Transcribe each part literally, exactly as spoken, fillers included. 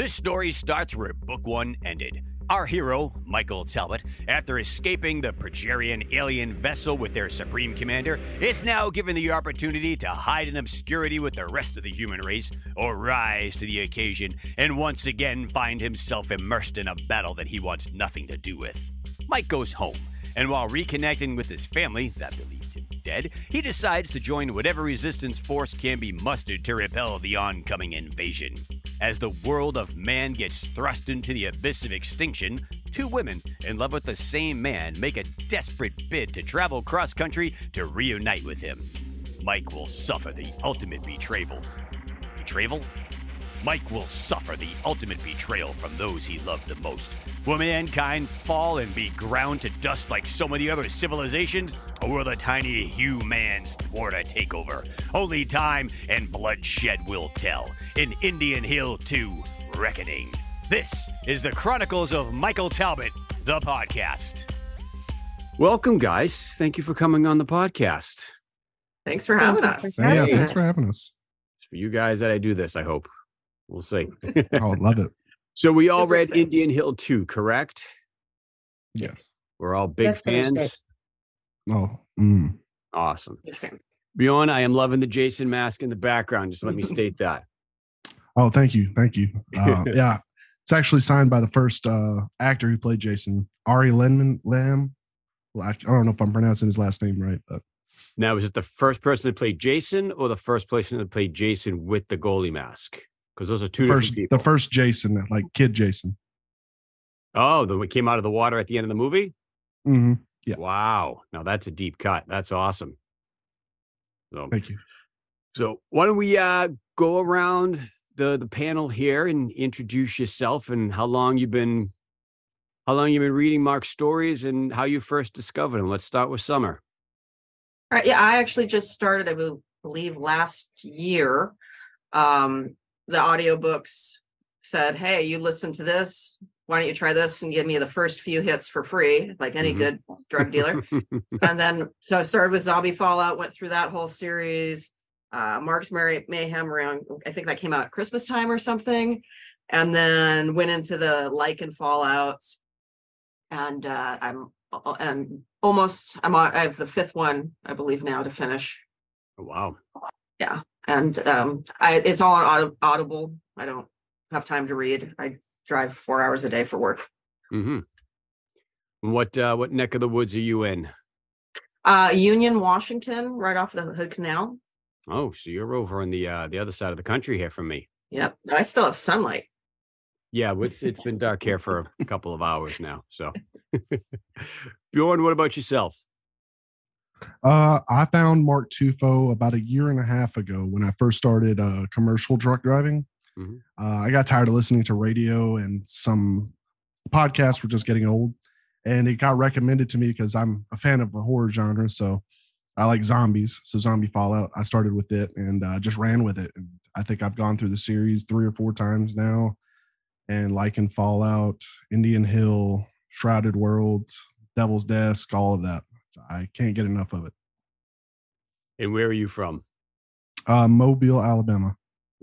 This story starts where Book One ended. Our hero, Michael Talbot, after escaping the Progerian alien vessel with their Supreme Commander, is now given the opportunity to hide in obscurity with the rest of the human race, or rise to the occasion and once again find himself immersed in a battle that he wants nothing to do with. Mike goes home, and while reconnecting with his family, that believed him dead, he decides to join whatever resistance force can be mustered to repel the oncoming invasion. As the world of man gets thrust into the abyss of extinction, two women in love with the same man make a desperate bid to travel cross-country to reunite with him. Mike will suffer the ultimate betrayal. Betrayal? Mike will suffer the ultimate betrayal from those he loved the most. Will mankind fall and be ground to dust like so many other civilizations? Or will the tiny humans thwart a takeover? Only time and bloodshed will tell. In Indian Hill two, Reckoning. This is the Chronicles of Michael Talbot, the podcast. Welcome, guys. Thank you for coming on the podcast. Thanks for having us. Thanks for having, yeah, us. Thanks for having us. It's for you guys that I do this, I hope. We'll see. Oh, love it. So we all read Indian Hill two, correct? Yes. We're all big Just fans. Oh, mm. Awesome. Bjorn, I am loving the Jason mask in the background. Just let me state that. Oh, thank you. Thank you. Uh, yeah. It's actually signed by the first uh, actor who played Jason, Ari Lehman. Lamb. Well, I, I don't know if I'm pronouncing his last name right. But. Now, is it the first person that played Jason or the first person that played Jason with the goalie mask? Because those are two first, different people. The first Jason, like Kid Jason. Oh, the one came out of the water at the end of the movie? Mm-hmm. Yeah. Wow. Now that's a deep cut. That's awesome. So, thank you. So why don't we uh, go around the, the panel here and introduce yourself and how long you've been how long you've been reading Mark's stories and how you first discovered them. Let's start with Summer. All right. Yeah, I actually just started, I believe, last year. Um The audiobooks said, hey, you listen to this. Why don't you try this and give me the first few hits for free, like any mm-hmm. good drug dealer. And then, so I started with Zombie Fallout, went through that whole series. Uh, Mark's May- Mayhem around, I think that came out at Christmas time or something. And then went into the Lycan Fallout. And uh, I'm and almost, I'm on, I have the fifth one, I believe now to finish. Oh, wow. Yeah. And um, I, it's all on Audible. I don't have time to read. I drive four hours a day for work. Mm-hmm. What uh, what neck of the woods are you in? Uh, Union, Washington, right off the Hood Canal. Oh, so you're over on the uh, the other side of the country here from me. Yep, I still have sunlight. Yeah, it's, it's been dark here for a couple of hours now. So, Bjorn, what about yourself? Uh, I found Mark Tufo about a year and a half ago when I first started uh, commercial truck driving. Mm-hmm. Uh, I got tired of listening to radio and some podcasts were just getting old. And it got recommended to me because I'm a fan of the horror genre. So I like zombies. So Zombie Fallout, I started with it and uh, just ran with it. And I think I've gone through the series three or four times now. And Lycan Fallout, Indian Hill, Shrouded World, Devil's Desk, all of that. I can't get enough of it. And where are you from? Uh, Mobile, Alabama.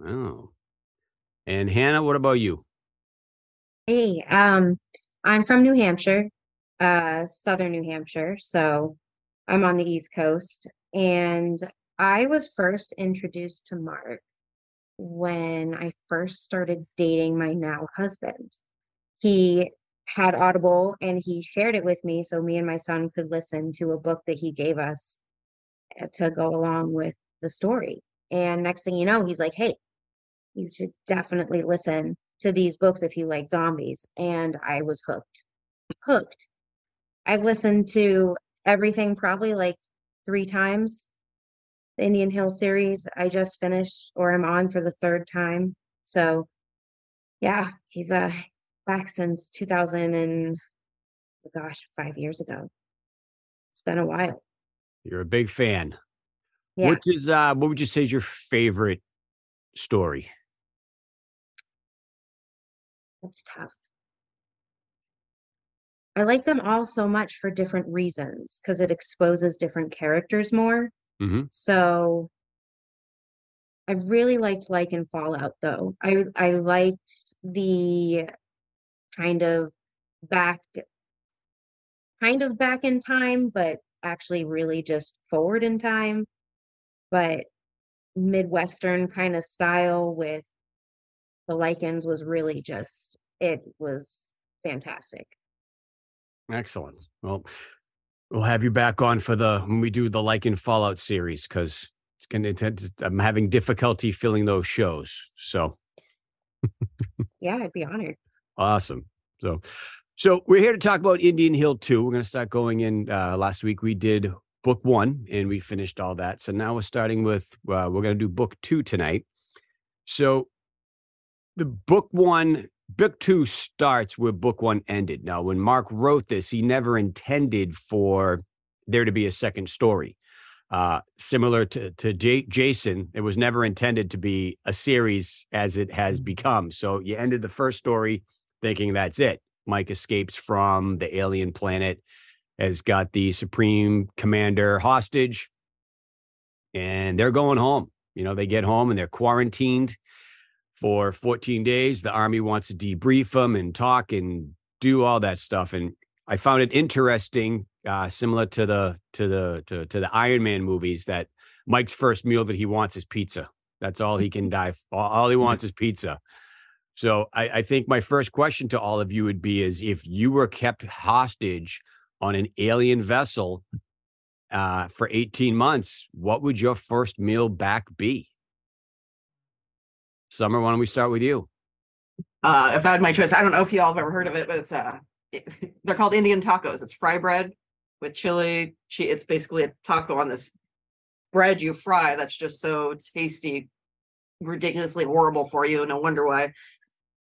Oh. And Hannah, what about you? Hey, um, I'm from New Hampshire, uh, southern New Hampshire. So I'm on the East Coast. And I was first introduced to Mark when I first started dating my now husband. He had Audible and he shared it with me so me and my son could listen to a book that he gave us to go along with the story. And next thing you know, he's like, hey, you should definitely listen to these books if you like zombies. And I was hooked. Hooked. I've listened to everything probably like three times. The Indian Hill series I just finished, or I'm on for the third time. So yeah, he's a back since two thousand and gosh, five years ago. It's been a while. You're a big fan. Yeah. What is uh what would you say is your favorite story? That's tough. I like them all so much for different reasons because it exposes different characters more. Mm-hmm. So I really liked Lycan Fallout, though. I I liked the kind of back, kind of back in time, but actually really just forward in time, but Midwestern kind of style with the Lycans was really just, it was fantastic. Excellent. Well, we'll have you back on for the, when we do the Lycan Fallout series, because it's going to, I'm having difficulty filling those shows. So yeah, I'd be honored. Awesome. So, so we're here to talk about Indian Hill two. We're going to start going in. Uh, last week we did book one and we finished all that. So now we're starting with, uh, we're going to do book two tonight. So the book one, book two starts where book one ended. Now, when Mark wrote this, he never intended for there to be a second story. Uh, similar to, to J- Jason, it was never intended to be a series as it has become. So you ended the first story thinking that's it. Mike escapes from the alien planet, has got the Supreme Commander hostage, and they're going home. You know, they get home and they're quarantined for fourteen days. The Army wants to debrief them and talk and do all that stuff. And I found it interesting, uh, similar to the to the to, to the Iron Man movies, that Mike's first meal that he wants is pizza. That's all he can die for. All he wants is pizza. So I, I think my first question to all of you would be: is if you were kept hostage on an alien vessel uh, for eighteen months, what would your first meal back be? Summer, why don't we start with you? Uh, if I had my choice, I don't know if you all have ever heard of it, but it's a. Uh... It, they're called Indian tacos. It's fry bread with chili. It's basically a taco on this bread you fry that's just so tasty, ridiculously horrible for you. No wonder why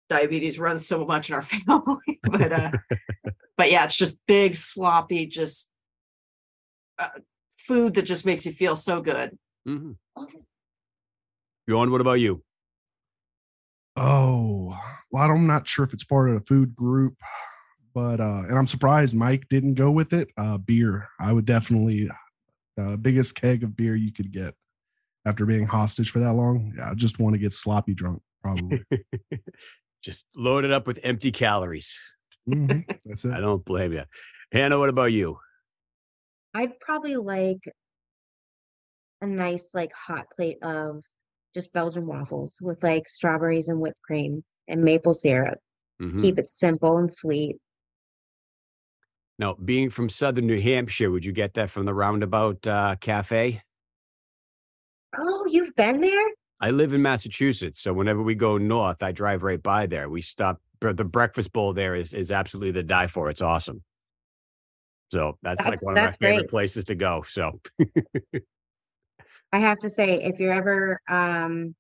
diabetes runs so much in our family. But uh, but yeah, it's just big, sloppy, just uh, food that just makes you feel so good. Mm-hmm. Bjorn, what about you? Oh, well, I'm not sure if it's part of the food group. But, uh, and I'm surprised Mike didn't go with it. Uh, beer. I would definitely, uh, biggest keg of beer you could get after being hostage for that long. Yeah, I just want to get sloppy drunk, probably. Just load it up with empty calories. Mm-hmm. That's it. I don't blame you. Hannah, what about you? I'd probably like a nice, like, hot plate of just Belgian waffles with, like, strawberries and whipped cream and maple syrup. Mm-hmm. Keep it simple and sweet. Now, being from southern New Hampshire, would you get that from the Roundabout uh, Cafe? Oh, you've been there? I live in Massachusetts, so whenever we go north, I drive right by there. We stop. The breakfast bowl there is is absolutely the die for. It's awesome. So that's, that's like one that's of my favorite great. places to go. So I have to say, if you're ever, um,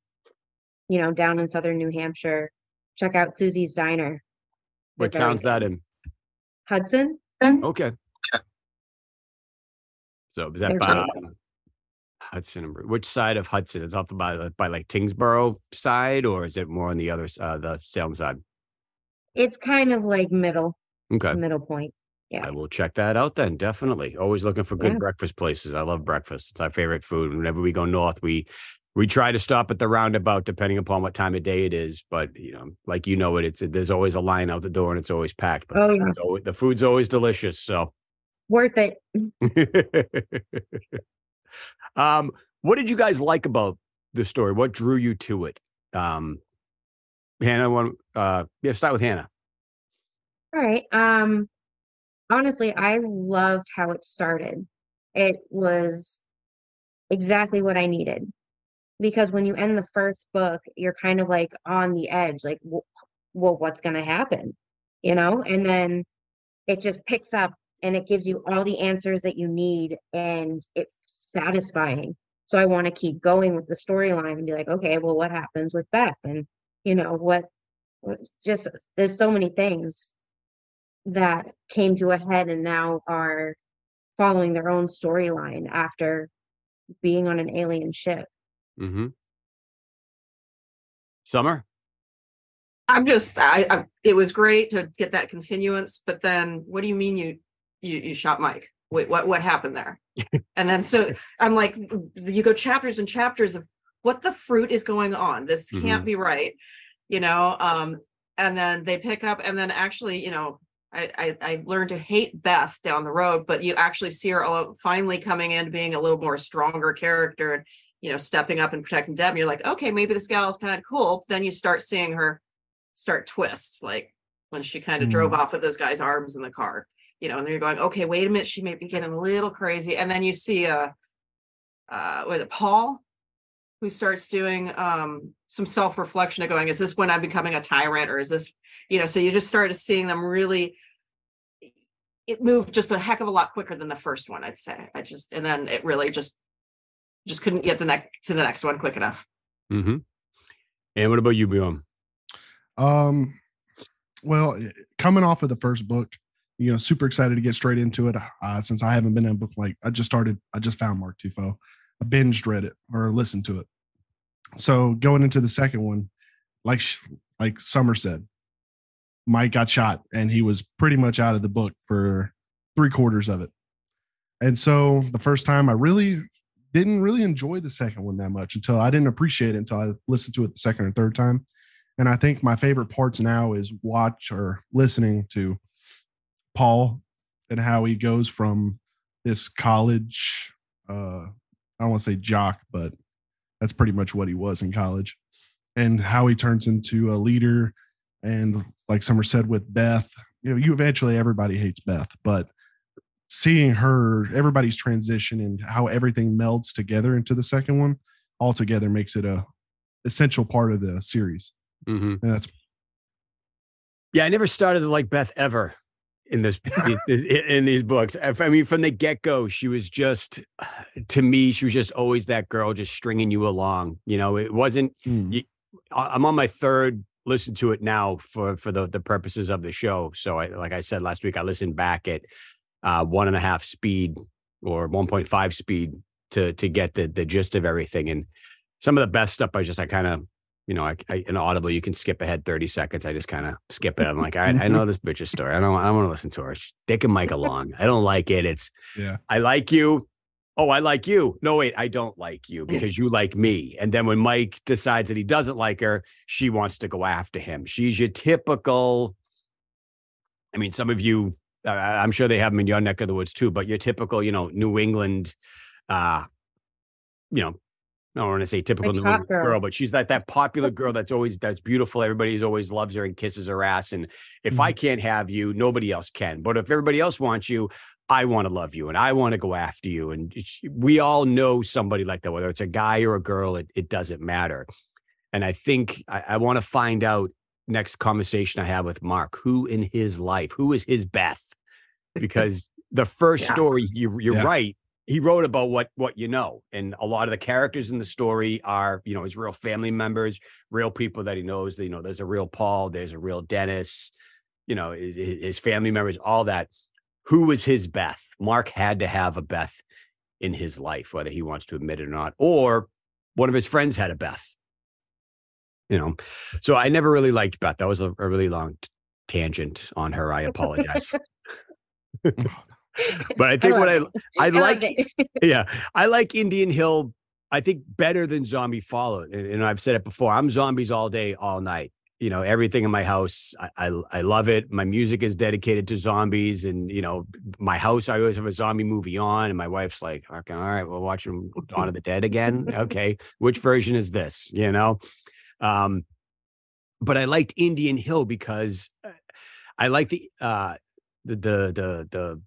you know, down in southern New Hampshire, check out Susie's Diner. What town's that in? Hudson. Okay. So is that by Hudson? Which side of Hudson? Is off by by like Tingsboro side, or is it more on the other uh, the Salem side? It's kind of like middle. Okay. Middle point. Yeah. I will check that out then. Definitely. Always looking for good yeah. breakfast places. I love breakfast. It's our favorite food. Whenever we go north, we we try to stop at the Roundabout, depending upon what time of day it is. But you know, like you know it, it's there's always a line out the door, and it's always packed. But oh, yeah. it's always, the food's always delicious, so worth it. um, what did you guys like about the story? What drew you to it? Um, Hannah, want uh, yeah, start with Hannah. All right. Um, honestly, I loved how it started. It was exactly what I needed. Because when you end the first book, you're kind of like on the edge, like, well, what's going to happen, you know? And then it just picks up and it gives you all the answers that you need, and it's satisfying. So I want to keep going with the storyline and be like, okay, well, what happens with Beth? And, you know, what, what just, there's so many things that came to a head and now are following their own storyline after being on an alien ship. Mm-hmm. Summer? I'm just, I, I, it was great to get that continuance, but then what do you mean you, you, you shot Mike? Wait, what, what happened there? And then, so I'm like, you go chapters and chapters of, what the fruit is going on? This mm-hmm. can't be right, you know? Um, and then they pick up, and then actually, you know, I, I, I learned to hate Beth down the road, but you actually see her finally coming in, being a little more stronger character, and, you know, stepping up and protecting Deb. And you're like, okay, maybe this gal is kind of cool. But then you start seeing her start twists, like when she kind of mm-hmm. drove off with those guys' arms in the car, you know, and then you're going, okay, wait a minute, she may be getting a little crazy. And then you see, uh, uh, was it Paul, who starts doing um, some self-reflection of going, is this when I'm becoming a tyrant, or is this, you know, so you just started seeing them really, it moved just a heck of a lot quicker than the first one, I'd say. I just, and then it really just, just couldn't get the next to the next one quick enough. Mm-hmm. And what about you, Bjorn? Um, well, coming off of the first book, you know, super excited to get straight into it. Uh, since I haven't been in a book, like I just started, I just found Mark Tufo. I binged read it or listened to it. So going into the second one, like, like Summer said, Mike got shot and he was pretty much out of the book for three quarters of it. And so the first time I really didn't really enjoy the second one that much until I didn't appreciate it until I listened to it the second or third time. And I think my favorite parts now is watch or listening to Paul and how he goes from this college, uh, I don't want to say jock, but that's pretty much what he was in college, and how he turns into a leader. And like Summer said with Beth, you know, you eventually, everybody hates Beth, but seeing her, everybody's transition and how everything melds together into the second one altogether makes it a essential part of the series. Mm-hmm. And that's, yeah, I never started to like Beth ever in this in these books. I mean, from the get-go, she was just, to me, she was just always that girl just stringing you along, you know. It wasn't mm. I'm on my third listen to it now for for the the purposes of the show, so I, like I said last week, I listened back at uh one and a half speed or one point five speed to to get the the gist of everything. And some of the best stuff I just I kind of, you know, I, I, and audibly, you can skip ahead thirty seconds. I just kind of skip it. I'm like, all right, I know this bitch's story. I don't, I don't want to listen to her. She's taking Mike along. I don't like it. It's, yeah. I like you. Oh, I like you. No, wait, I don't like you because you like me. And then when Mike decides that he doesn't like her, she wants to go after him. She's your typical, I mean, some of you, uh, I'm sure they have them in your neck of the woods too, but your typical, you know, New England, uh, you know, I don't want to say typical New girl. girl, but she's that that popular girl that's always, that's beautiful. Everybody's always loves her and kisses her ass. And if mm-hmm. I can't have you, nobody else can. But if everybody else wants you, I want to love you and I want to go after you. And we all know somebody like that, whether it's a guy or a girl, it, it doesn't matter. And I think I, I want to find out next conversation I have with Mark, who in his life, who is his Beth? Because the first yeah. story, you, you're yeah. right. He wrote about what what you know, and a lot of the characters in the story are, you know, his real family members, real people that he knows. You know, there's a real Paul, there's a real Dennis, you know, his, his family members, all that. Who was his Beth? Mark had to have a Beth in his life, whether he wants to admit it or not, or one of his friends had a Beth, you know. So I never really liked Beth. That was a, a really long t- tangent on her. I apologize. But I think I what I I, I like, yeah, I like Indian Hill, I think, better than Zombie Fallout. And, and I've said it before, I'm zombies all day, all night. You know, everything in my house, I, I I love it. My music is dedicated to zombies, and you know, my house, I always have a zombie movie on, and my wife's like, okay, all right, we're watching Dawn of the Dead again. Okay, which version is this? You know, um, but I liked Indian Hill because I like the uh the the the the.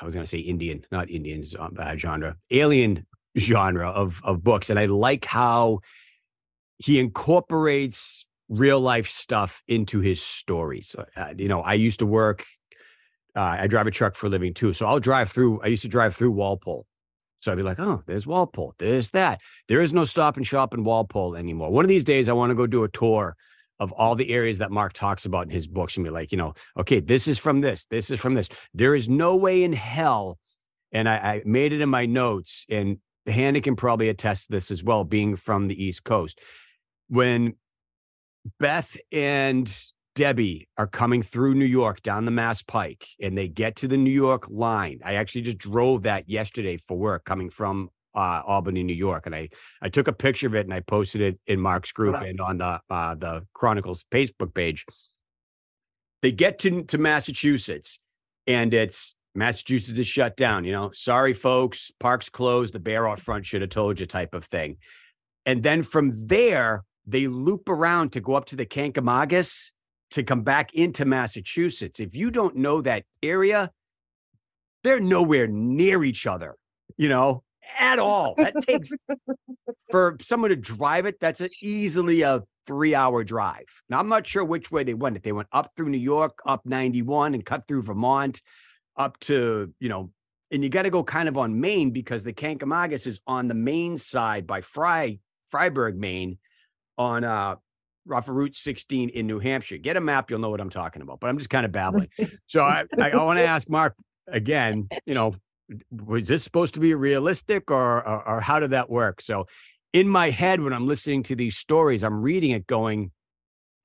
I was going to say Indian, not Indian uh, genre, alien genre of, of books. And I like how he incorporates real life stuff into his stories. Uh, you know, I used to work, uh, I drive a truck for a living too. So I'll drive through, I used to drive through Walpole. So I'd be like, oh, there's Walpole. There's that. There is no Stop and Shop in Walpole anymore. One of these days I want to go do a tour of all the areas that Mark talks about in his books and be like, you know, okay, this is from this, this is from this. There is no way in hell. And I, I made it in my notes, and Hannah can probably attest to this as well, being from the East Coast. When Beth and Debbie are coming through New York down the Mass Pike and they get to the New York line, I actually just drove that yesterday for work coming from uh, Albany, New York. And I, I took a picture of it and I posted it in Mark's group and on the uh, the Chronicles Facebook page. They get to, to Massachusetts and it's Massachusetts is shut down. You know, sorry, folks, park's closed. The bear out front should have told you type of thing. And then from there, they loop around to go up to the Kancamagus to come back into Massachusetts. If you don't know that area, they're nowhere near each other, you know, at all. That takes for someone to drive it. That's a, easily a three hour drive. Now, I'm not sure which way they went. If they went up through New York, up ninety-one and cut through Vermont up to, you know, and you got to go kind of on Maine because the Kancamagus is on the Maine side by Fry, Freiburg, Maine on uh, off of Route sixteen in New Hampshire. Get a map. You'll know what I'm talking about, but I'm just kind of babbling. So I, I, I want to ask Mark, again, you know, was this supposed to be realistic or, or or how did that work? So in my head, when I'm listening to these stories, I'm reading it going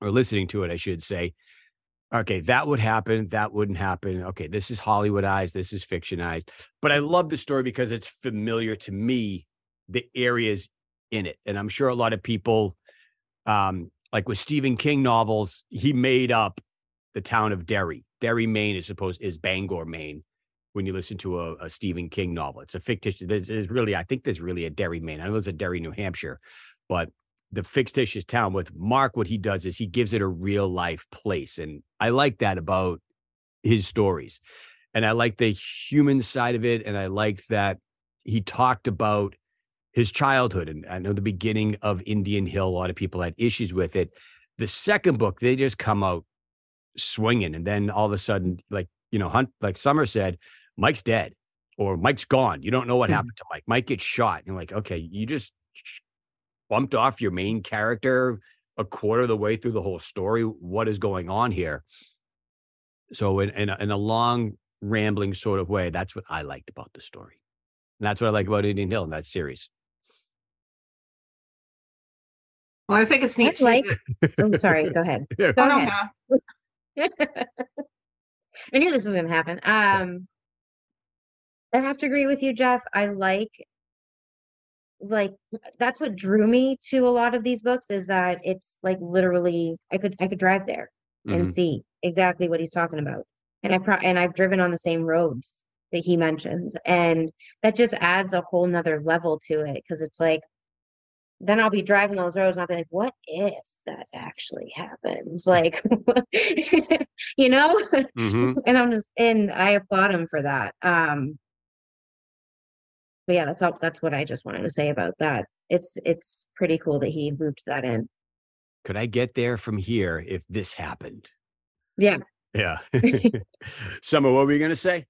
or listening to it, I should say, okay, that would happen. That wouldn't happen. Okay, this is Hollywoodized. This is fictionized. But I love the story because it's familiar to me, the areas in it. And I'm sure a lot of people, um, like with Stephen King novels, he made up the town of Derry. Derry, Maine is supposed is Bangor, Maine. When you listen to a, a Stephen King novel, it's a fictitious, there's really, I think there's really a Derry, Maine. I know there's a Derry, New Hampshire, but the fictitious town with Mark, what he does is he gives it a real life place. And I like that about his stories. And I like the human side of it. And I liked that he talked about his childhood. And I know the beginning of Indian Hill, a lot of people had issues with it. The second book, they just come out swinging. And then all of a sudden, like, you know, Hunt, like Summer said, Mike's dead or Mike's gone. You don't know what happened to Mike. Mike gets shot. And you're like, okay, you just bumped off your main character a quarter of the way through the whole story. What is going on here? So in, in, a, in a long rambling sort of way, that's what I liked about the story. And that's what I like about Indian Hill in that series. Well, I think it's neat. I'm like, oh, sorry. Go ahead. Go oh, ahead. No, no. I knew this was going to happen. Um, I have to agree with you, Jeff. I like, like, that's what drew me to a lot of these books is that it's like literally, I could, I could drive there mm-hmm. and see exactly what he's talking about. And I pro- and I've driven on the same roads that he mentions. And that just adds a whole nother level to it. Cause it's like, then I'll be driving those roads and I'll be like, what if that actually happens? Like, you know, mm-hmm. and I'm just, and I applaud him for that. Um, but yeah, that's all, that's what I just wanted to say about that. It's, it's pretty cool that he looped that in. Could I get there from here if this happened? Yeah. Yeah. Summer, what were you going to say?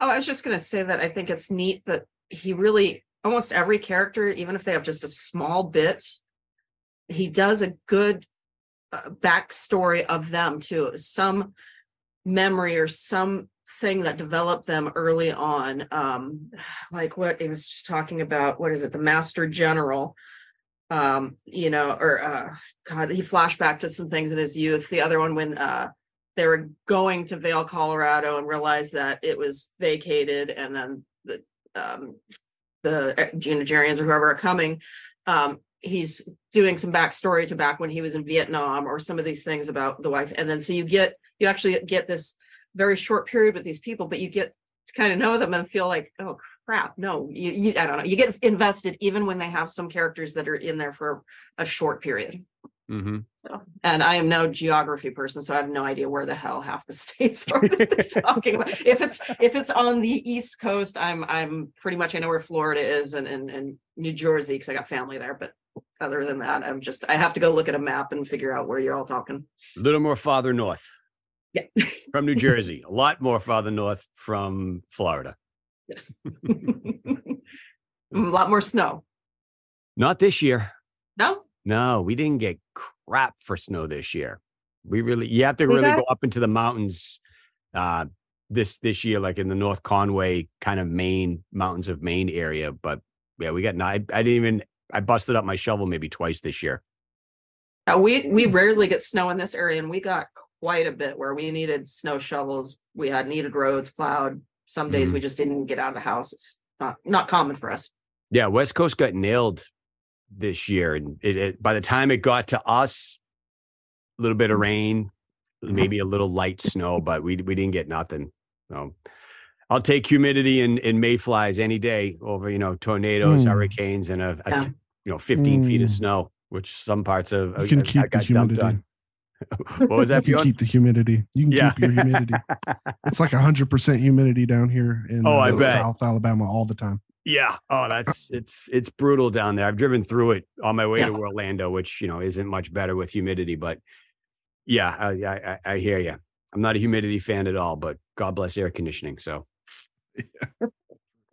Oh, I was just going to say that I think it's neat that he really, almost every character, even if they have just a small bit, he does a good uh, backstory of them too. Some memory or something that developed them early on. Um, like what he was just talking about, what is it? The Master General, um, you know, or uh, God, he flashed back to some things in his youth. The other one when uh, they were going to Vail, Colorado and realized that it was vacated and then the, um, the Genjerians or whoever are coming, um, he's doing some backstory to back when he was in Vietnam or some of these things about the wife. And then so you get, you actually get this very short period with these people, but you get to kind of know them and feel like, oh crap, no, you, you I don't know. You get invested even when they have some characters that are in there for a short period. Mm-hmm. So, and I am no geography person, so I have no idea where the hell half the states are talking about. If it's if it's on the East Coast, I'm I'm pretty much I know where Florida is and and, and New Jersey because I got family there. But other than that, I'm just I have to go look at a map and figure out where you're all talking. A little more farther north, yeah, from New Jersey. A lot more farther north from Florida. Yes, a lot more snow. Not this year. No. No, we didn't get crap for snow this year. We really, you have to we really got, go up into the mountains uh, this this year, like in the North Conway kind of Maine, mountains of Maine area. But yeah, we got, I, I didn't even, I busted up my shovel maybe twice this year. Uh, we, we rarely get snow in this area and we got quite a bit where we needed snow shovels. We had needed roads plowed. Some days mm-hmm. we just didn't get out of the house. It's not, not common for us. Yeah, West Coast got nailed this year, and it, it, by the time it got to us, a little bit of rain, maybe a little light snow, but we we didn't get nothing. So I'll take humidity and, and mayflies any day over, you know, tornadoes, mm. hurricanes, and a, yeah. a you know fifteen mm. feet of snow, which some parts of you can I, keep I got the humidity. Dumped on. What was that? You can keep the humidity. You can yeah. keep your humidity. It's like one hundred percent humidity down here in oh, uh, South Alabama all the time. Yeah. Oh, that's it's it's brutal down there. I've driven through it on my way yeah. to Orlando, which you know isn't much better with humidity. But yeah, I, I, I hear you. I'm not a humidity fan at all, but God bless air conditioning. So,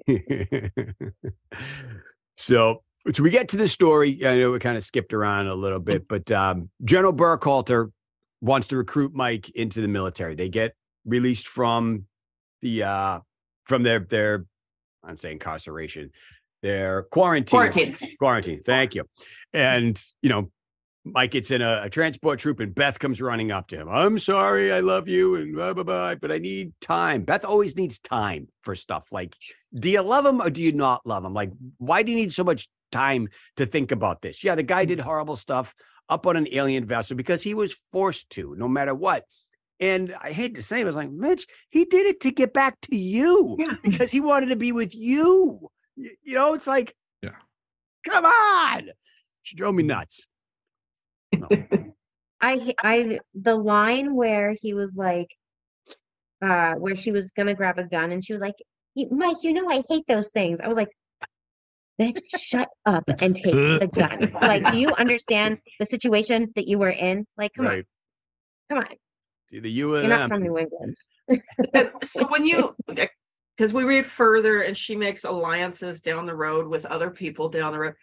yeah. so. So we get to the story. I know we kind of skipped around a little bit, but um, General Burkhalter wants to recruit Mike into the military. They get released from the uh, from their their I'm saying incarceration, their quarantine. Quarantine. Quarantine. Thank you. And you know, Mike gets in a, a transport troop, and Beth comes running up to him. I'm sorry, I love you, and blah blah blah. But I need time. Beth always needs time for stuff. Like, do you love him or do you not love him? Like, why do you need so much time to think about this? Yeah, the guy did horrible stuff up on an alien vessel because he was forced to, no matter what. And I hate to say it, I was like, Mitch, he did it to get back to you yeah. because he wanted to be with you. You know, it's like, yeah, come on. She drove me nuts. No. I, I, the line where he was like, uh, where she was going to grab a gun and she was like, Mike, you know, I hate those things. I was like, bitch, shut up and take the gun. Like, do you understand the situation that you were in? Like, come right. on. Come on. Either you or You're them. Not from New England. So when you, because we read further and she makes alliances down the road with other people down the road.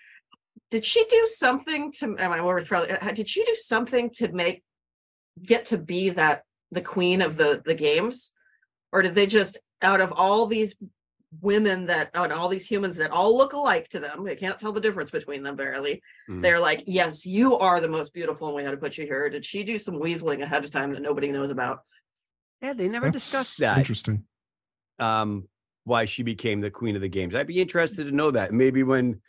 Did she do something to, am I overthrowing? Did she do something to make, get to be that, the queen of the, the games? Or did they just, out of all these women that and all these humans that all look alike to them, they can't tell the difference between them barely, mm. they're like, yes, you are the most beautiful and we had to put you here? Did she do some weaseling ahead of time that nobody knows about? Yeah, they never That's discussed that. Interesting. Um why she became the queen of the games. I'd be interested to know that. Maybe when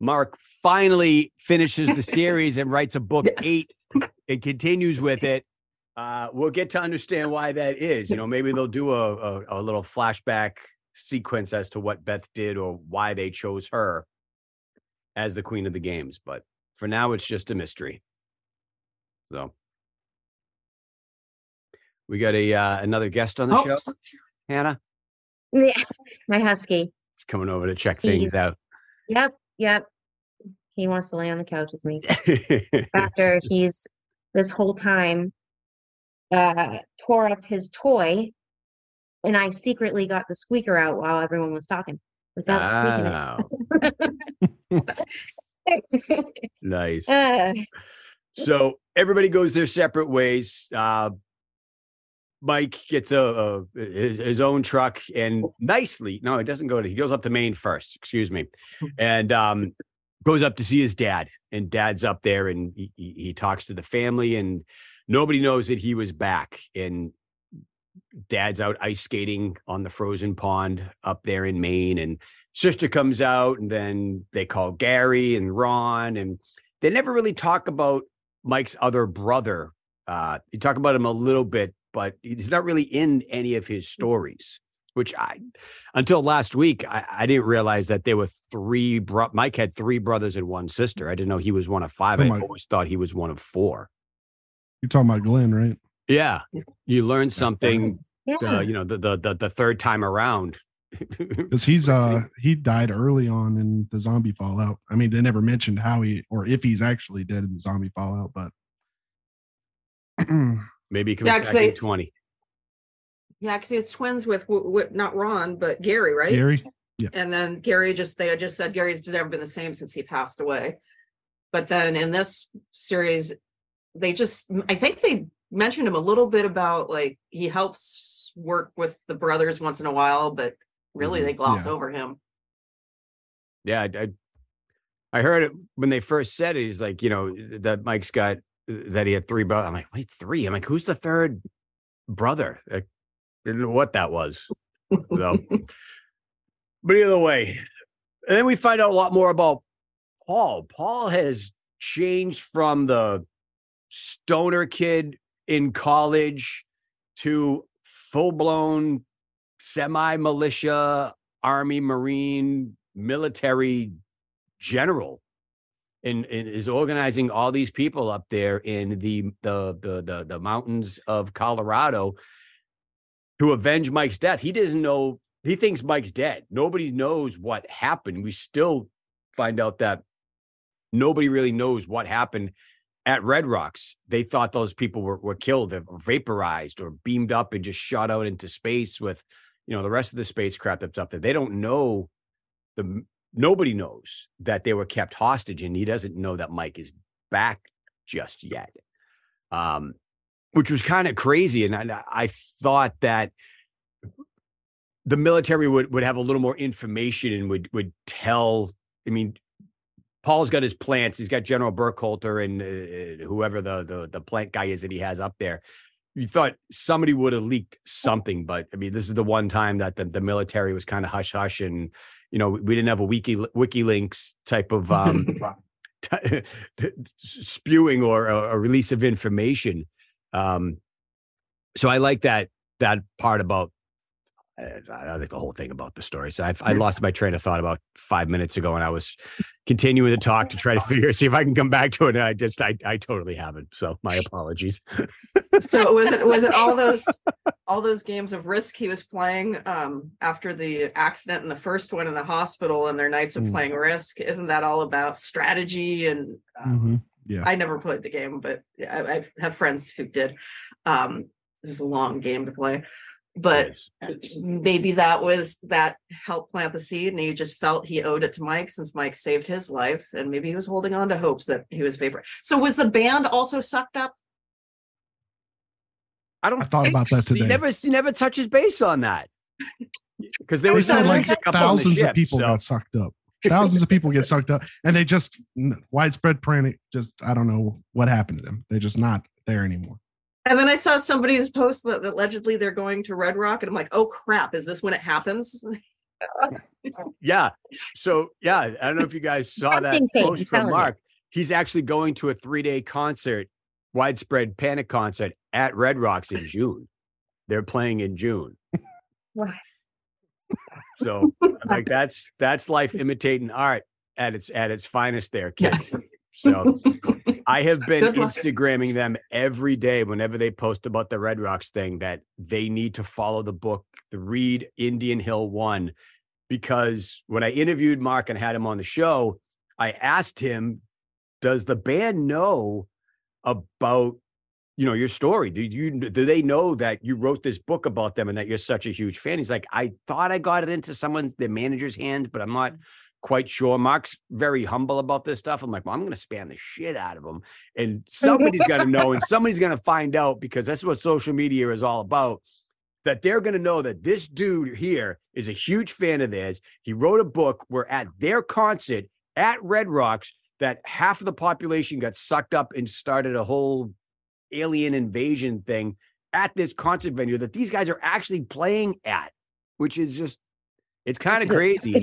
Mark finally finishes the series and writes a book yes. eight and continues with it, uh we'll get to understand why that is. You know, maybe they'll do a a, a little flashback sequence as to what Beth did or why they chose her as the queen of the games, but for now it's just a mystery. So we got a uh, another guest on the oh. show, Hannah. Yeah, my husky. It's coming over to check things He's, out. Yep, yep. He wants to lay on the couch with me after he's this whole time uh, tore up his toy. And I secretly got the squeaker out while everyone was talking without oh. squeaking out. Nice. Uh. So everybody goes their separate ways. Uh, Mike gets a, a his, his own truck and nicely, no, it doesn't go to, he goes up to Maine first, excuse me. And um, goes up to see his dad, and dad's up there, and he, he talks to the family, and nobody knows that he was back. And dad's out ice skating on the frozen pond up there in Maine, and sister comes out, and then they call Gary and Ron, and they never really talk about Mike's other brother. Uh, you talk about him a little bit, but he's not really in any of his stories, which I, until last week, I, I didn't realize that there were three, bro- Mike had three brothers and one sister. I didn't know he was one of five. Oh, I always thought he was one of four. You're talking about Glenn, right? Yeah, you learn something. Yeah. Uh, you know, the, the the the third time around. Because he's uh he died early on in the Zombie Fallout. I mean, they never mentioned how he or if he's actually dead in the Zombie Fallout, but maybe he comes yeah, back they, in twenty. Yeah, because he was twins with, with not Ron but Gary, right? Gary. Yeah. And then Gary just they just said Gary's never been the same since he passed away. But then in this series, they just I think they. mentioned him a little bit about like he helps work with the brothers once in a while, but really they gloss yeah. over him. Yeah, I, I I heard it when they first said it. He's like, you know, that Mike's got that he had three brothers. I'm like, wait, three? I'm like, who's the third brother? I didn't know what that was. So, but either way, And then we find out a lot more about Paul. Paul has changed from the stoner kid in college to full-blown semi-militia, Army, Marine, military general, and, and is organizing all these people up there in the the, the the the mountains of Colorado to avenge Mike's death. He doesn't know. He thinks Mike's dead. Nobody knows what happened. We still find out that nobody really knows what happened at Red Rocks. They thought those people were, were killed or vaporized or beamed up and just shot out into space with, you know, the rest of the spacecraft that's up there. They don't know. The nobody knows that they were kept hostage, and he doesn't know that Mike is back just yet, um, which was kind of crazy. And I, I thought that the military would, would have a little more information and would would tell. I mean, Paul's got his plants. He's got General Burkhalter and uh, whoever the, the the plant guy is that he has up there. You thought somebody would have leaked something, but I mean, this is the one time that the, the military was kind of hush hush, and you know, we didn't have a wiki WikiLeaks type of um, t- spewing or a, a release of information. Um, so I like that that part about. I like the whole thing about the story. So I've, I lost my train of thought about five minutes ago, and I was continuing to talk to try to figure, see if I can come back to it. And I just, I, I totally haven't. So my apologies. So was it, was it all those, all those games of Risk he was playing um, after the accident in the first one in the hospital and their nights of playing Risk? Isn't that all about strategy? And um, mm-hmm. yeah, I never played the game, but I, I have friends who did. Um, it was a long game to play. But nice. Maybe that was that helped plant the seed, and he just felt he owed it to Mike since Mike saved his life, and maybe he was holding on to hopes that he was vapor. So was the band also sucked up? I don't. I thought about that today. He never, he never touches base on that because there was like thousands of people got sucked up. Thousands of people get sucked up, and they just widespread panic. Just I don't know what happened to them. They're just not there anymore. And then I saw somebody's post that allegedly they're going to Red Rock, and I'm like, oh crap, is this when it happens? Yeah. So, yeah, I don't know if you guys saw that post from Mark. He's actually going to a three-day concert, Widespread Panic concert at Red Rocks in June. They're playing in June. Wow. So, like that's that's life imitating art at its at its finest there, kids. Yeah. So I have been Instagramming them every day whenever they post about the Red Rocks thing that they need to follow the book, the read Indian Hill one, because when I interviewed Mark and had him on the show, I asked him, does the band know about, you know, your story? Do you, do they know that you wrote this book about them and that you're such a huge fan? He's like, I thought I got it into someone's, their manager's hands, but I'm not quite sure. Mark's very humble about this stuff. I'm like, well, I'm going to spam the shit out of him, and somebody's going to know, and somebody's going to find out, because that's what social media is all about, that they're going to know that this dude here is a huge fan of theirs. He wrote a book. We're at their concert at Red Rocks that half of the population got sucked up and started a whole alien invasion thing at this concert venue that these guys are actually playing at, which is just, it's kind of crazy.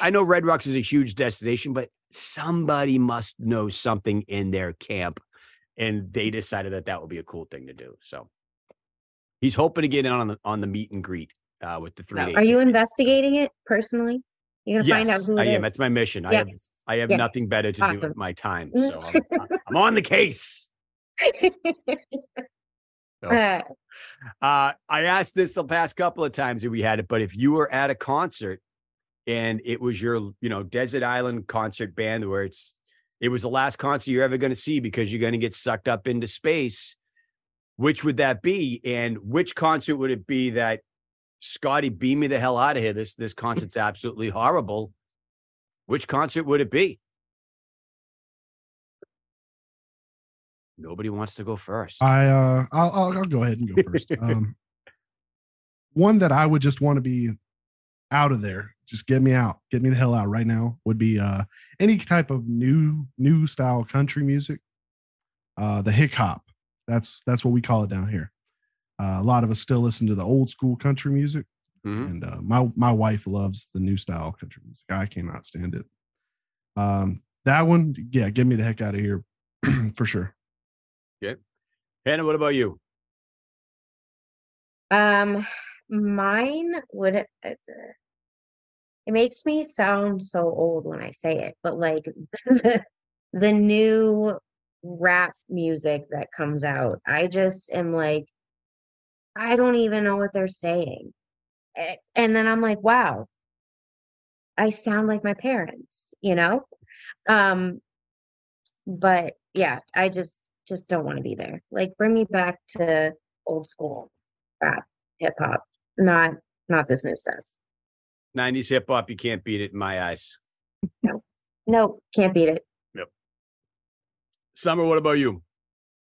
I know Red Rocks is a huge destination, but somebody must know something in their camp, and they decided that that would be a cool thing to do. So he's hoping to get in on the, on the meet and greet uh, with the three. Now, are you investigating it personally? You're going to yes, find out who it I am. Is. That's my mission. Yes. I have I have yes. nothing better to awesome. do with my time. So I'm, I'm on the case. So, uh, I asked this the past couple of times that we had it, but if you were at a concert and it was your, you know, desert island concert band where it's, it was the last concert you're ever going to see because you're going to get sucked up into space, which would that be? And which concert would it be that, Scotty, beam me the hell out of here. This, this concert's absolutely horrible. Which concert would it be? Nobody wants to go first. I, uh, I'll, I'll, I'll go ahead and go first. Um, one that I would just want to be out of there. Just get me out, get me the hell out right now would be uh, any type of new, new style country music. Uh, the hip hop. That's, that's what we call it down here. Uh, a lot of us still listen to the old school country music. Mm-hmm. And uh, my my wife loves the new style country music. I cannot stand it. Um, that one, yeah, get me the heck out of here for sure. Okay, Hannah, what about you? Um, mine would. It, it makes me sound so old when I say it, but like the, the new rap music that comes out, I just am like, I don't even know what they're saying. And then I'm like, wow, I sound like my parents, you know? Um, but yeah, I just, just don't want to be there. Like, bring me back to old school rap, hip hop, not, not this new stuff. nineties hip hop. You can't beat it in my eyes. No, no, can't beat it. Yep. Summer, what about you?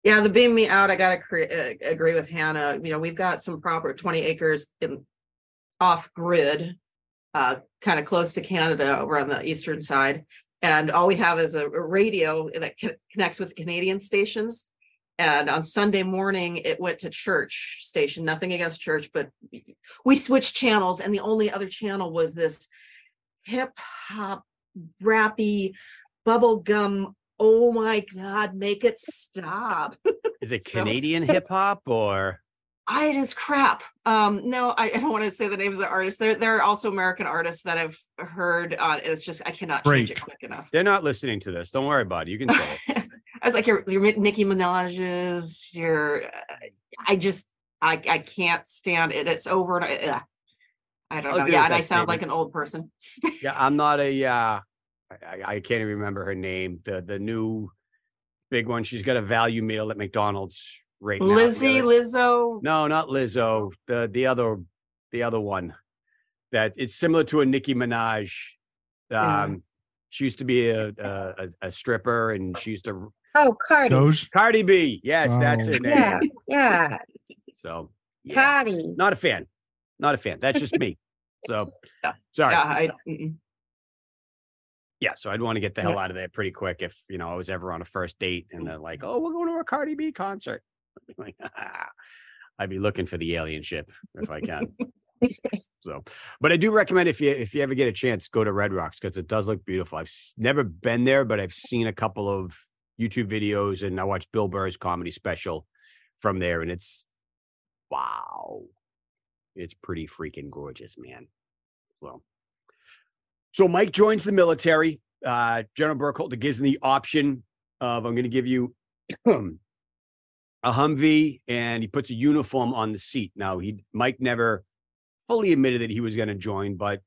Yeah. The beam me out. I got to cre- agree with Hannah. You know, we've got some proper twenty acres in off grid, uh, kind of close to Canada over on the eastern side. And all we have is a, a radio that co- connects with Canadian stations. And on Sunday morning, it went to church station, nothing against church, but we switched channels. And the only other channel was this hip hop, rappy, bubblegum. Oh my God, make it stop. Is it so- Canadian hip hop or? I just crap. Um, no, I, I don't want to say the names of the artists. There, there are also American artists that I've heard. Uh, it's just I cannot Break. change it quick enough. They're not listening to this. Don't worry about it. You can say it. I was like your your Nicki Minaj's. Your, uh, I just I I can't stand it. It's over. And I, uh, I don't I'll know. Do yeah, and I sound statement. like an old person. Yeah, I'm not a. Uh, I, I can't even remember her name. The the new big one. She's got a value meal at McDonald's. Right now, Lizzie other, Lizzo. No, not Lizzo. The the other the other one that it's similar to a Nicki Minaj. Um, mm-hmm. She used to be a, a a stripper, and she used to oh Cardi Doge? Cardi B. Yes, oh. That's her name. Yeah, yeah. So yeah. Cardi. Not a fan. Not a fan. That's just me. So yeah. Sorry. Yeah, I, Yeah, so I'd want to get the hell out of there pretty quick if you know I was ever on a first date and they're like, oh, we're going to a Cardi B concert. Like, ah, I'd be looking for the alien ship if I can. So, but I do recommend if you if you ever get a chance, go to Red Rocks because it does look beautiful. I've never been there, but I've seen a couple of YouTube videos and I watched Bill Burr's comedy special from there, and it's wow, it's pretty freaking gorgeous, man. So, so Mike joins the military. Uh, General Burkhalter gives him the option of I'm going to give you. a Humvee, and he puts a uniform on the seat. Now, he Mike never fully admitted that he was going to join, but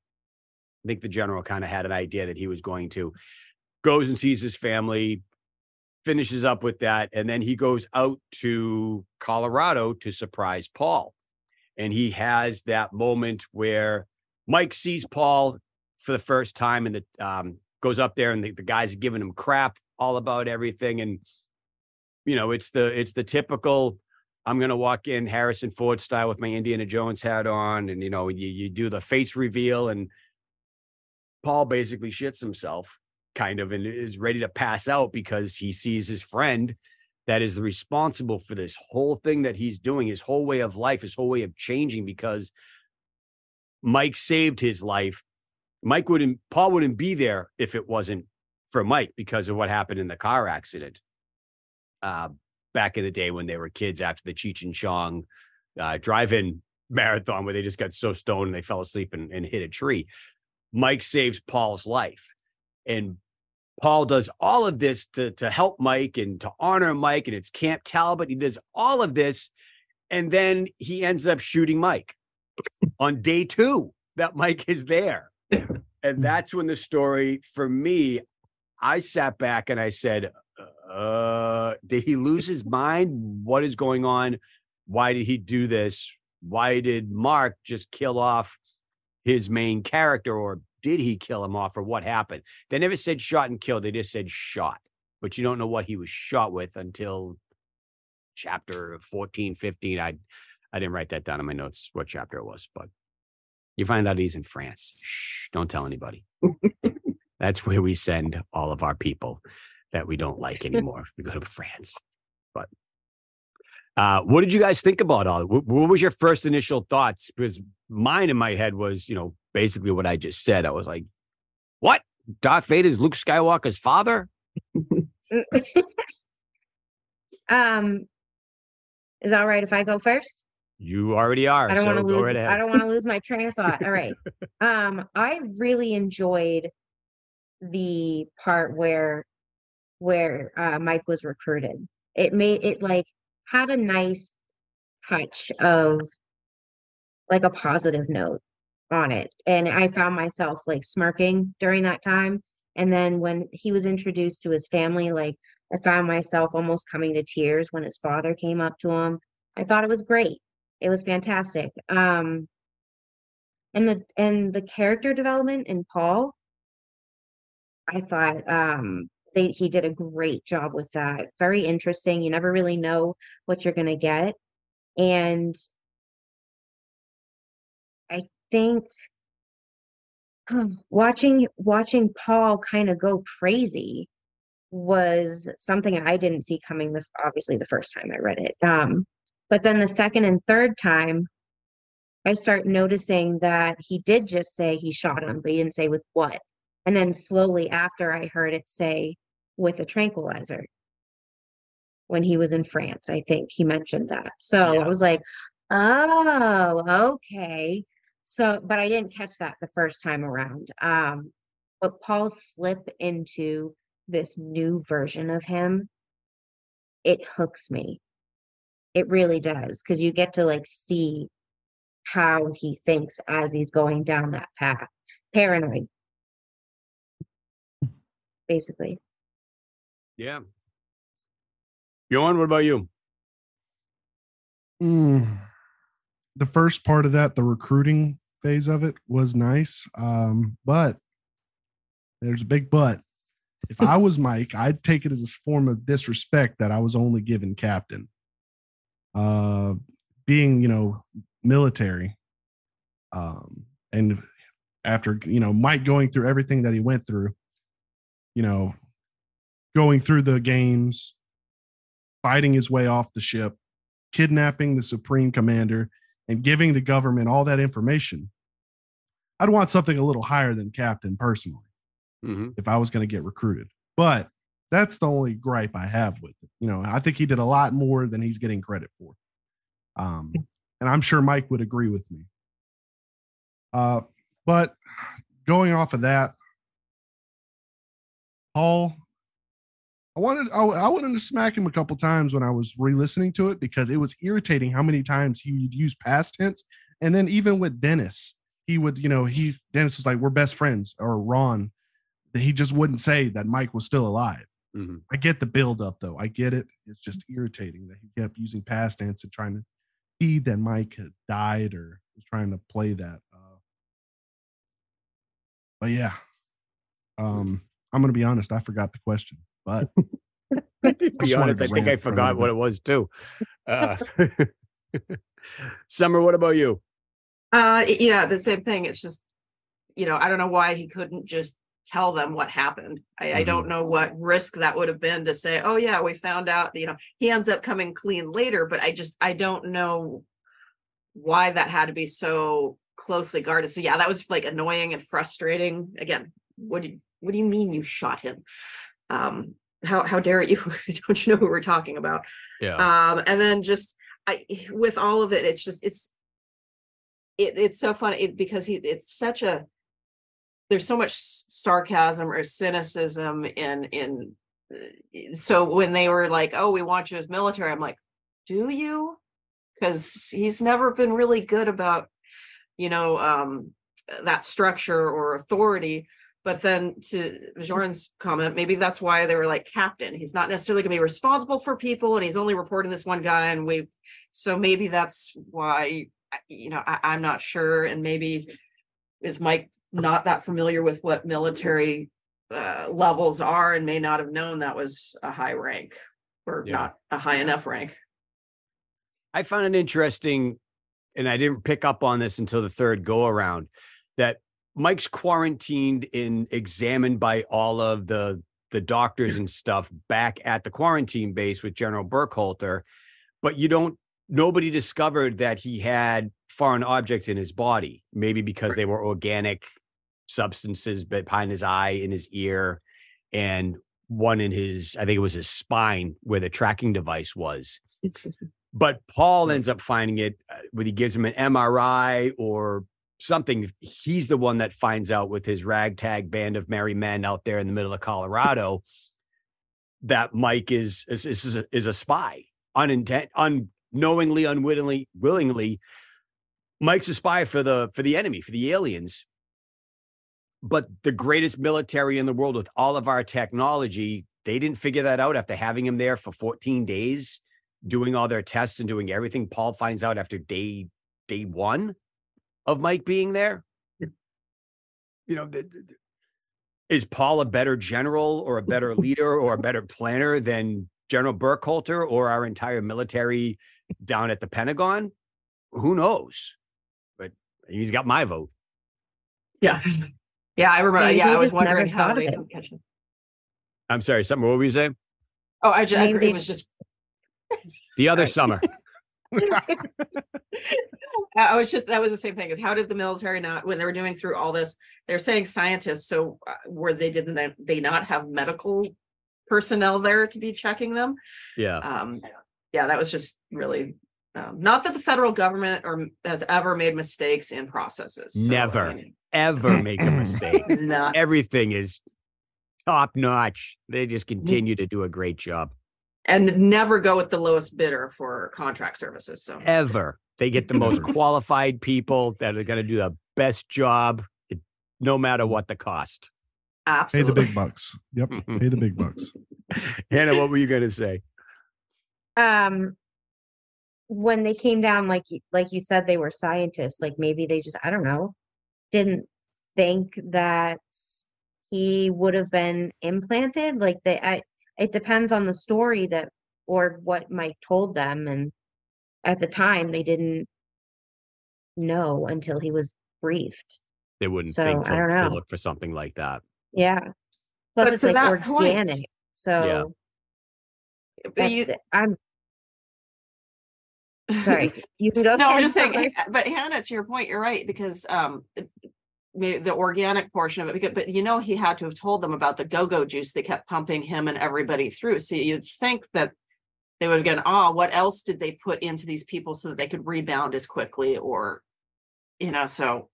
I think the general kind of had an idea that he was going to. Goes and sees his family, finishes up with that, and then he goes out to Colorado to surprise Paul. And he has that moment where Mike sees Paul for the first time and the, um, goes up there, and the, the guys are giving him crap all about everything, and you know, it's the it's the typical, I'm going to walk in Harrison Ford style with my Indiana Jones hat on. And, you know, you, you do the face reveal and Paul basically shits himself kind of and is ready to pass out because he sees his friend that is responsible for this whole thing that he's doing, his whole way of life, his whole way of changing because Mike saved his life. Mike wouldn't, Paul wouldn't be there if it wasn't for Mike because of what happened in the car accident. Uh, back in the day when they were kids after the Cheech and Chong uh, drive-in marathon where they just got so stoned and they fell asleep and, and hit a tree. Mike saves Paul's life. And Paul does all of this to, to help Mike and to honor Mike. And it's Camp Talbot. He does all of this. And then he ends up shooting Mike on day two that Mike is there. And that's when the story, for me, I sat back and I said, Uh, did he lose his mind? What is going on? Why did he do this? Why did Mark just kill off his main character, or did he kill him off, or what happened? They never said shot and killed. They just said shot, but you don't know what he was shot with until chapter fourteen, fifteen. I, I didn't write that down in my notes, what chapter it was, but you find out he's in France. Shh, don't tell anybody. That's where we send all of our people that we don't like anymore. We go to France. But Uh, what did you guys think about all? What, what was your first initial thoughts? Because mine in my head was, you know, basically what I just said. I was like, what? Darth Vader's Luke Skywalker's father? um, is it all right if I go first? You already are. I don't so want to lose. Right I don't want to lose my train of thought. All right. Um, I really enjoyed the part where where uh, Mike was recruited. It made it like had a nice touch of like a positive note on it, and I found myself like smirking during that time. And then when he was introduced to his family, like I found myself almost coming to tears when his father came up to him. I thought it was great. It was fantastic. Um, and the and the character development in Paul, I thought um, they, he did a great job with that. Very interesting. You never really know what you're going to get. And I think huh, watching watching Paul kind of go crazy was something I didn't see coming, the, obviously, the first time I read it. Um, but then the second and third time, I start noticing that he did just say he shot him, but he didn't say with what. And then slowly after, I heard it say with a tranquilizer when he was in France. I think he mentioned that. So yeah. I was like, oh, okay. So, but I didn't catch that the first time around. Um, but Paul's slip into this new version of him, it hooks me. It really does. Because you get to like see how he thinks as he's going down that path. Paranoid. Basically. Yeah. Bjorn, what about you? Mm, the first part of that, the recruiting phase of it, was nice. Um, but there's a big but. If I was Mike, I'd take it as a form of disrespect that I was only given captain. Uh, being, you know, military. Um, and after, you know, Mike going through everything that he went through, you know, going through the games, fighting his way off the ship, kidnapping the Supreme Commander, and giving the government all that information. I'd want something a little higher than captain personally, mm-hmm. if I was going to get recruited. But that's the only gripe I have with it. You know, I think he did a lot more than he's getting credit for. Um, and I'm sure Mike would agree with me. Uh, but going off of that, Paul, I wanted I, I wanted to smack him a couple times when I was re-listening to it, because it was irritating how many times he would use past tense. And then even with Dennis, he would, you know, he Dennis was like, we're best friends, or Ron, that he just wouldn't say that Mike was still alive. Mm-hmm. I get the build-up, though. I get it. It's just irritating that he kept using past tense and trying to feed that Mike had died, or was trying to play that. Uh, but yeah. Um, I'm going to be honest. I forgot the question, but I, be honest, I think I forgot what it was too. Uh, Summer, what about you? Uh, yeah, the same thing. It's just, you know, I don't know why he couldn't just tell them what happened. I, mm-hmm. I don't know what risk that would have been to say, oh yeah, we found out, you know, he ends up coming clean later, but I just, I don't know why that had to be so closely guarded. So yeah, that was like annoying and frustrating. Again, what do you, What do you mean you shot him? Um, how how dare you? Don't you know who we're talking about? Yeah. Um, and then just I with all of it, it's just it's it, it's so funny it, because he it's such a there's so much sarcasm or cynicism in in so when they were like, oh, we want you as military, I'm like, do you? Because he's never been really good about, you know, um, that structure or authority. But then to Bjorn's comment, maybe that's why they were like, captain, he's not necessarily gonna be responsible for people, and he's only reporting this one guy, and we, so maybe that's why, you know, I, I'm not sure. And maybe is Mike not that familiar with what military uh, levels are, and may not have known that was a high rank, or yeah. not a high enough rank. I found it interesting, and I didn't pick up on this until the third go around, that Mike's quarantined and examined by all of the the doctors and stuff back at the quarantine base with General Burkhalter. but you don't, nobody discovered that he had foreign objects in his body, maybe because right. they were organic substances behind his eye, in his ear, and one in his, I think it was his spine where the tracking device was. It's, but Paul ends up finding it when he gives him an M R I or something. He's the one that finds out with his ragtag band of merry men out there in the middle of Colorado that Mike is, is, is, a, is a spy. Unintent, unknowingly, unwittingly, willingly, Mike's a spy for the, for the enemy, for the aliens. But the greatest military in the world with all of our technology, they didn't figure that out after having him there for fourteen days, doing all their tests and doing everything. Paul finds out after day day one of Mike being there. Yeah. You know, th- th- is Paul a better general or a better leader or a better planner than General Burkhalter or our entire military down at the Pentagon? Who knows? But he's got my vote. Yeah. Yeah, I remember. Maybe yeah, I was wondering how they didn't catch him. I'm sorry, Summer, what were you saying? Oh, I just, I, it was just the other Summer. I was just, that was the same thing as how did the military not, when they were doing through all this, they're saying scientists, so uh, were they, didn't they not have medical personnel there to be checking them? Yeah. Um, yeah, that was just really, um, not that the federal government or has ever made mistakes in processes. So, Never. I mean, ever make a mistake. No. Everything is top notch. They just continue to do a great job. And never go with the lowest bidder for contract services. So ever. They get the most qualified people that are going to do the best job, no matter what the cost. Absolutely. Pay the big bucks. Yep. Pay the big bucks. Hannah, what were you going to say? Um, when they came down, like like you said, they were scientists. Like maybe they just, I don't know, didn't think that he would have been implanted. Like they, I, it depends on the story that, or what Mike told them. And at the time they didn't know until he was briefed. They wouldn't so, think to, I don't know. to look for something like that. Yeah. Plus but it's like organic. Point. So yeah. you, I'm sorry, you can go. No, I'm just saying, but Hannah, to your point, you're right, because um, it, the organic portion of it, because, but you know, he had to have told them about the go-go juice they kept pumping him and everybody through. So you'd think that they would have gone, oh, what else did they put into these people so that they could rebound as quickly, or, you know, so.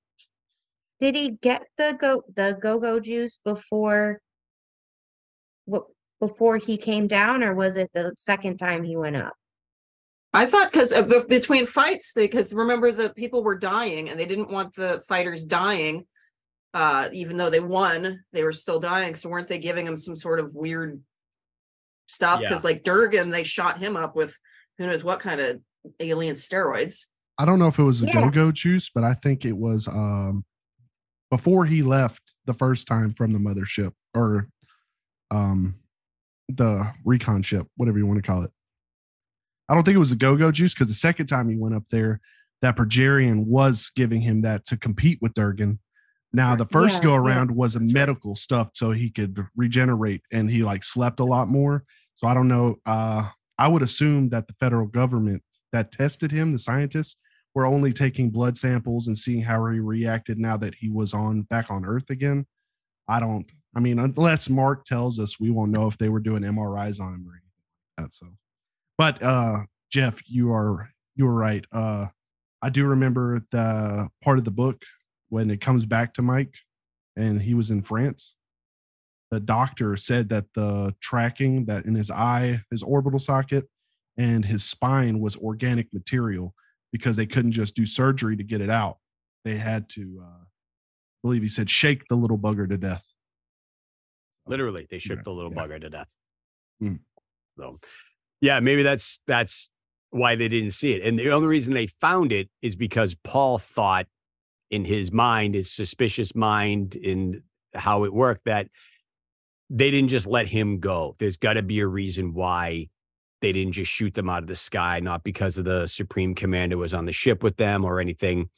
Did he get the go the go-go juice before, what, before he came down, or was it the second time he went up? I thought because uh, between fights, because remember the people were dying and they didn't want the fighters dying, uh, even though they won, they were still dying. So weren't they giving them some sort of weird stuff? Because yeah. like Durgan, they shot him up with who knows what kind of alien steroids. I don't know if it was a yeah. go-go juice, but I think it was um, before he left the first time from the mothership or um, the recon ship, whatever you want to call it. I don't think it was a go-go juice because the second time he went up there, that Progerian was giving him that to compete with Durgan. Now, the first yeah, go around yeah. was a medical stuff so he could regenerate, and he like slept a lot more. So I don't know. Uh, I would assume that the federal government that tested him, the scientists, were only taking blood samples and seeing how he reacted now that he was on back on Earth again. I don't. I mean, unless Mark tells us, we won't know if they were doing M R Is on him or anything like that. So. But uh, Jeff, you are you were right. Uh, I do remember the part of the book when it comes back to Mike, and he was in France. The doctor said that the tracking that in his eye, his orbital socket, and his spine was organic material because they couldn't just do surgery to get it out. They had to, uh, I believe he said, shake the little bugger to death. Literally, they shook yeah, the little yeah. bugger to death. Mm. So. Yeah, maybe that's that's why they didn't see it. And the only reason they found it is because Paul thought in his mind, his suspicious mind in how it worked, that they didn't just let him go. There's got to be a reason why they didn't just shoot them out of the sky, not because of the Supreme Commander was on the ship with them or anything.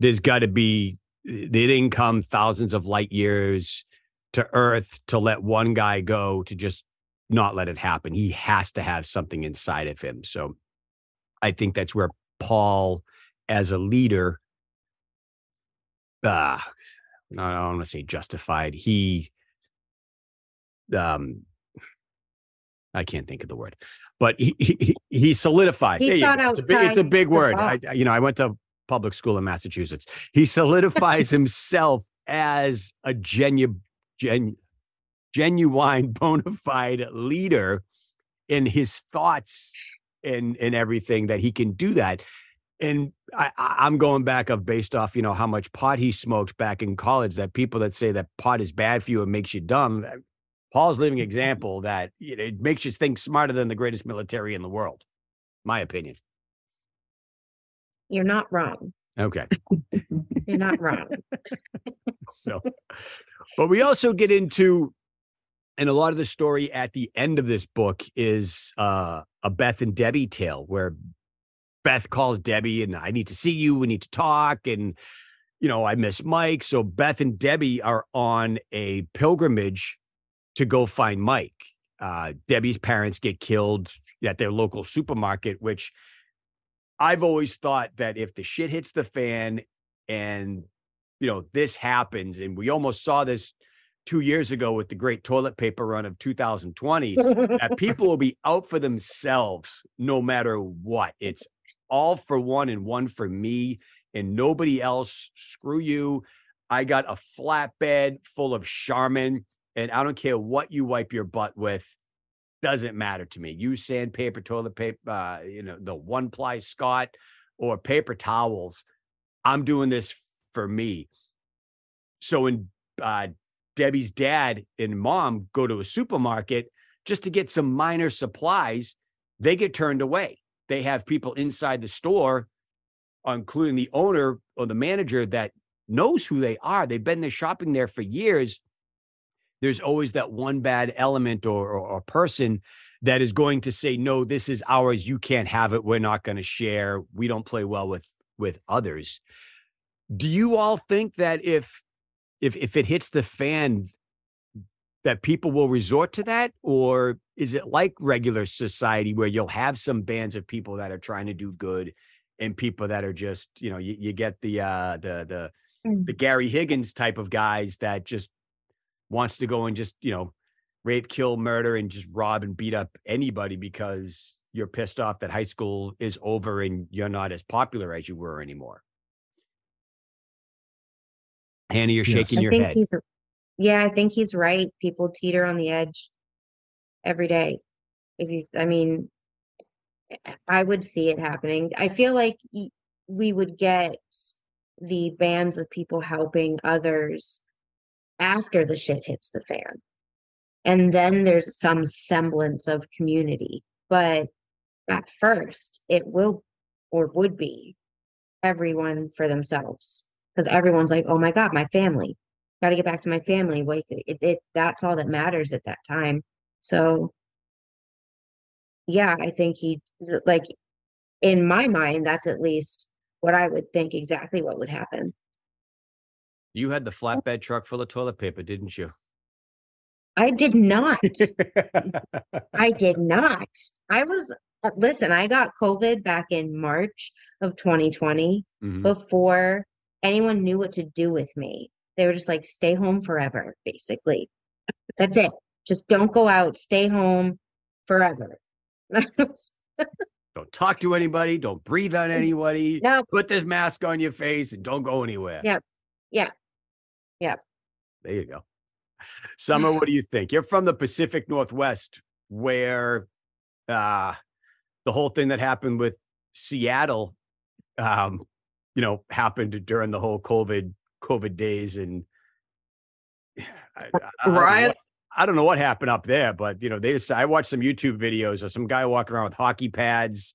There's got to be, they didn't come thousands of light years to Earth to let one guy go to just not let it happen. He has to have something inside of him. So I think that's where Paul, as a leader, uh, I don't want to say justified. He, um, I can't think of the word, but he he, he solidified. He thought outside it's, a big, it's a big word. I, you know, I went to public school in Massachusetts. He solidifies himself as a genu, genu, genuine, bona fide leader in his thoughts and and everything, that he can do that. And I, I'm going back of based off, you know, how much pot he smoked back in college, that people that say that pot is bad for you and makes you dumb. Paul's living example that it makes you think smarter than the greatest military in the world. My opinion. You're not wrong. Okay. You're not wrong. So, but we also get into, and a lot of the story at the end of this book is uh, a Beth and Debbie tale, where Beth calls Debbie and I need to see you. We need to talk. And, you know, I miss Mike. So Beth and Debbie are on a pilgrimage to go find Mike. Uh, Debbie's parents get killed at their local supermarket, which I've always thought that if the shit hits the fan and, you know, this happens, and we almost saw this two years ago with the great toilet paper run of two thousand twenty, that people will be out for themselves no matter what. It's all for one and one for me and nobody else. Screw you. I got a flatbed full of Charmin and I don't care what you wipe your butt with. Doesn't matter to me. Use sandpaper, toilet paper, uh, you know, the one ply Scott or paper towels. I'm doing this for me. So in, uh, Debbie's dad and mom go to a supermarket just to get some minor supplies. They get turned away. They have people inside the store, including the owner or the manager, that knows who they are. They've been there shopping there for years. There's always that one bad element or, or, or person that is going to say, no, this is ours. You can't have it. We're not going to share. We don't play well with, with others. Do you all think that if If if it hits the fan, that people will resort to that? Or is it like regular society where you'll have some bands of people that are trying to do good and people that are just, you know, you, you get the uh, the the the Gary Higgins type of guys that just wants to go and just, you know, rape, kill, murder, and just rob and beat up anybody because you're pissed off that high school is over and you're not as popular as you were anymore? Hannah, you're shaking yes. your head. Yeah, I think he's right. People teeter on the edge every day. If you, I mean, I would see it happening. I feel like we would get the bands of people helping others after the shit hits the fan. And then there's some semblance of community. But at first, it will or would be everyone for themselves. Because everyone's like, oh my God, my family. Got to get back to my family. Wait, it, it, that's all that matters at that time. So, yeah, I think he, like, in my mind, that's at least what I would think exactly what would happen. You had the flatbed truck full of toilet paper, didn't you? I did not. I did not. I was, listen, I got COVID back in March of twenty twenty mm-hmm. before anyone knew what to do with me. They were just like, stay home forever, basically. That's it. Just don't go out. Stay home forever. Don't talk to anybody. Don't breathe on anybody. No. Put this mask on your face and don't go anywhere. Yeah. Yeah. Yeah. There you go. Summer, what do you think? You're from the Pacific Northwest, where uh, the whole thing that happened with Seattle, um, you know, happened during the whole COVID COVID days, and I, I, riots. I don't know what happened up there, but you know, they just, I watched some YouTube videos of some guy walking around with hockey pads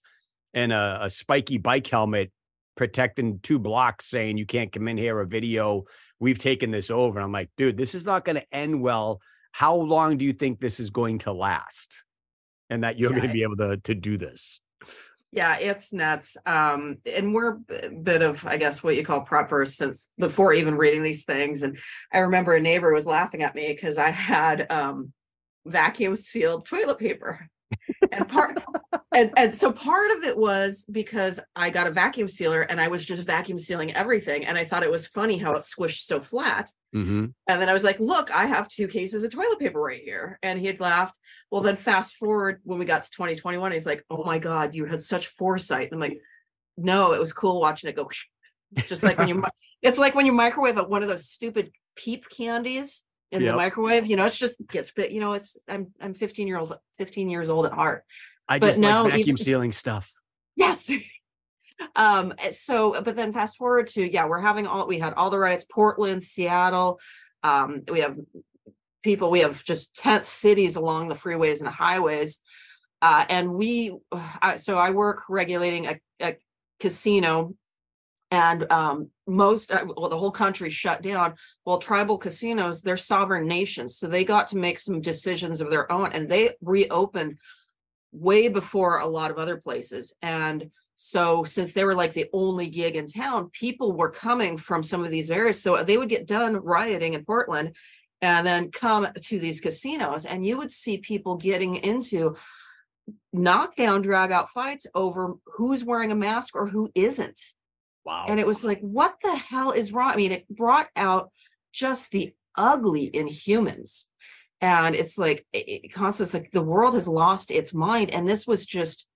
and a, a spiky bike helmet, protecting two blocks, saying you can't come in here. A video, we've taken this over, and I'm like, dude, this is not going to end well. How long do you think this is going to last, and that you're yeah, going to be able to to do this? Yeah, it's nuts. Um, and we're a bit of, I guess, what you call preppers since before even reading these things. And I remember a neighbor was laughing at me because I had um, vacuum sealed toilet paper. And part and, and so part of it was because I got a vacuum sealer and I was just vacuum sealing everything. And I thought it was funny how it squished so flat. Mm-hmm. And then I was like, look, I have two cases of toilet paper right here. And he had laughed. Well, then fast forward when we got to twenty twenty-one, he's like, oh my God, you had such foresight. And I'm like, no, it was cool watching it go. It's just like when you, it's like when you microwave at one of those stupid peep candies in yep. the microwave, you know, it's just gets bit, you know, it's, I'm, I'm fifteen years old at heart. I but just now, like vacuum you, sealing stuff. Yes. Um, so, but then fast forward to, yeah, we're having all, we had all the riots, Portland, Seattle. Um, we have people, we have just tent cities along the freeways and the highways. Uh, and we, I, so I work regulating a, a casino. And um, most, well, the whole country shut down. Well, tribal casinos, they're sovereign nations. So they got to make some decisions of their own. And they reopened way before a lot of other places. And so since they were like the only gig in town, people were coming from some of these areas. So they would get done rioting in Portland and then come to these casinos. And you would see people getting into knockdown, drag out fights over who's wearing a mask or who isn't. Wow. And it was like, what the hell is wrong? I mean, it brought out just the ugly in humans. And it's like, it, it constantly, it's like the world has lost its mind. And this was just,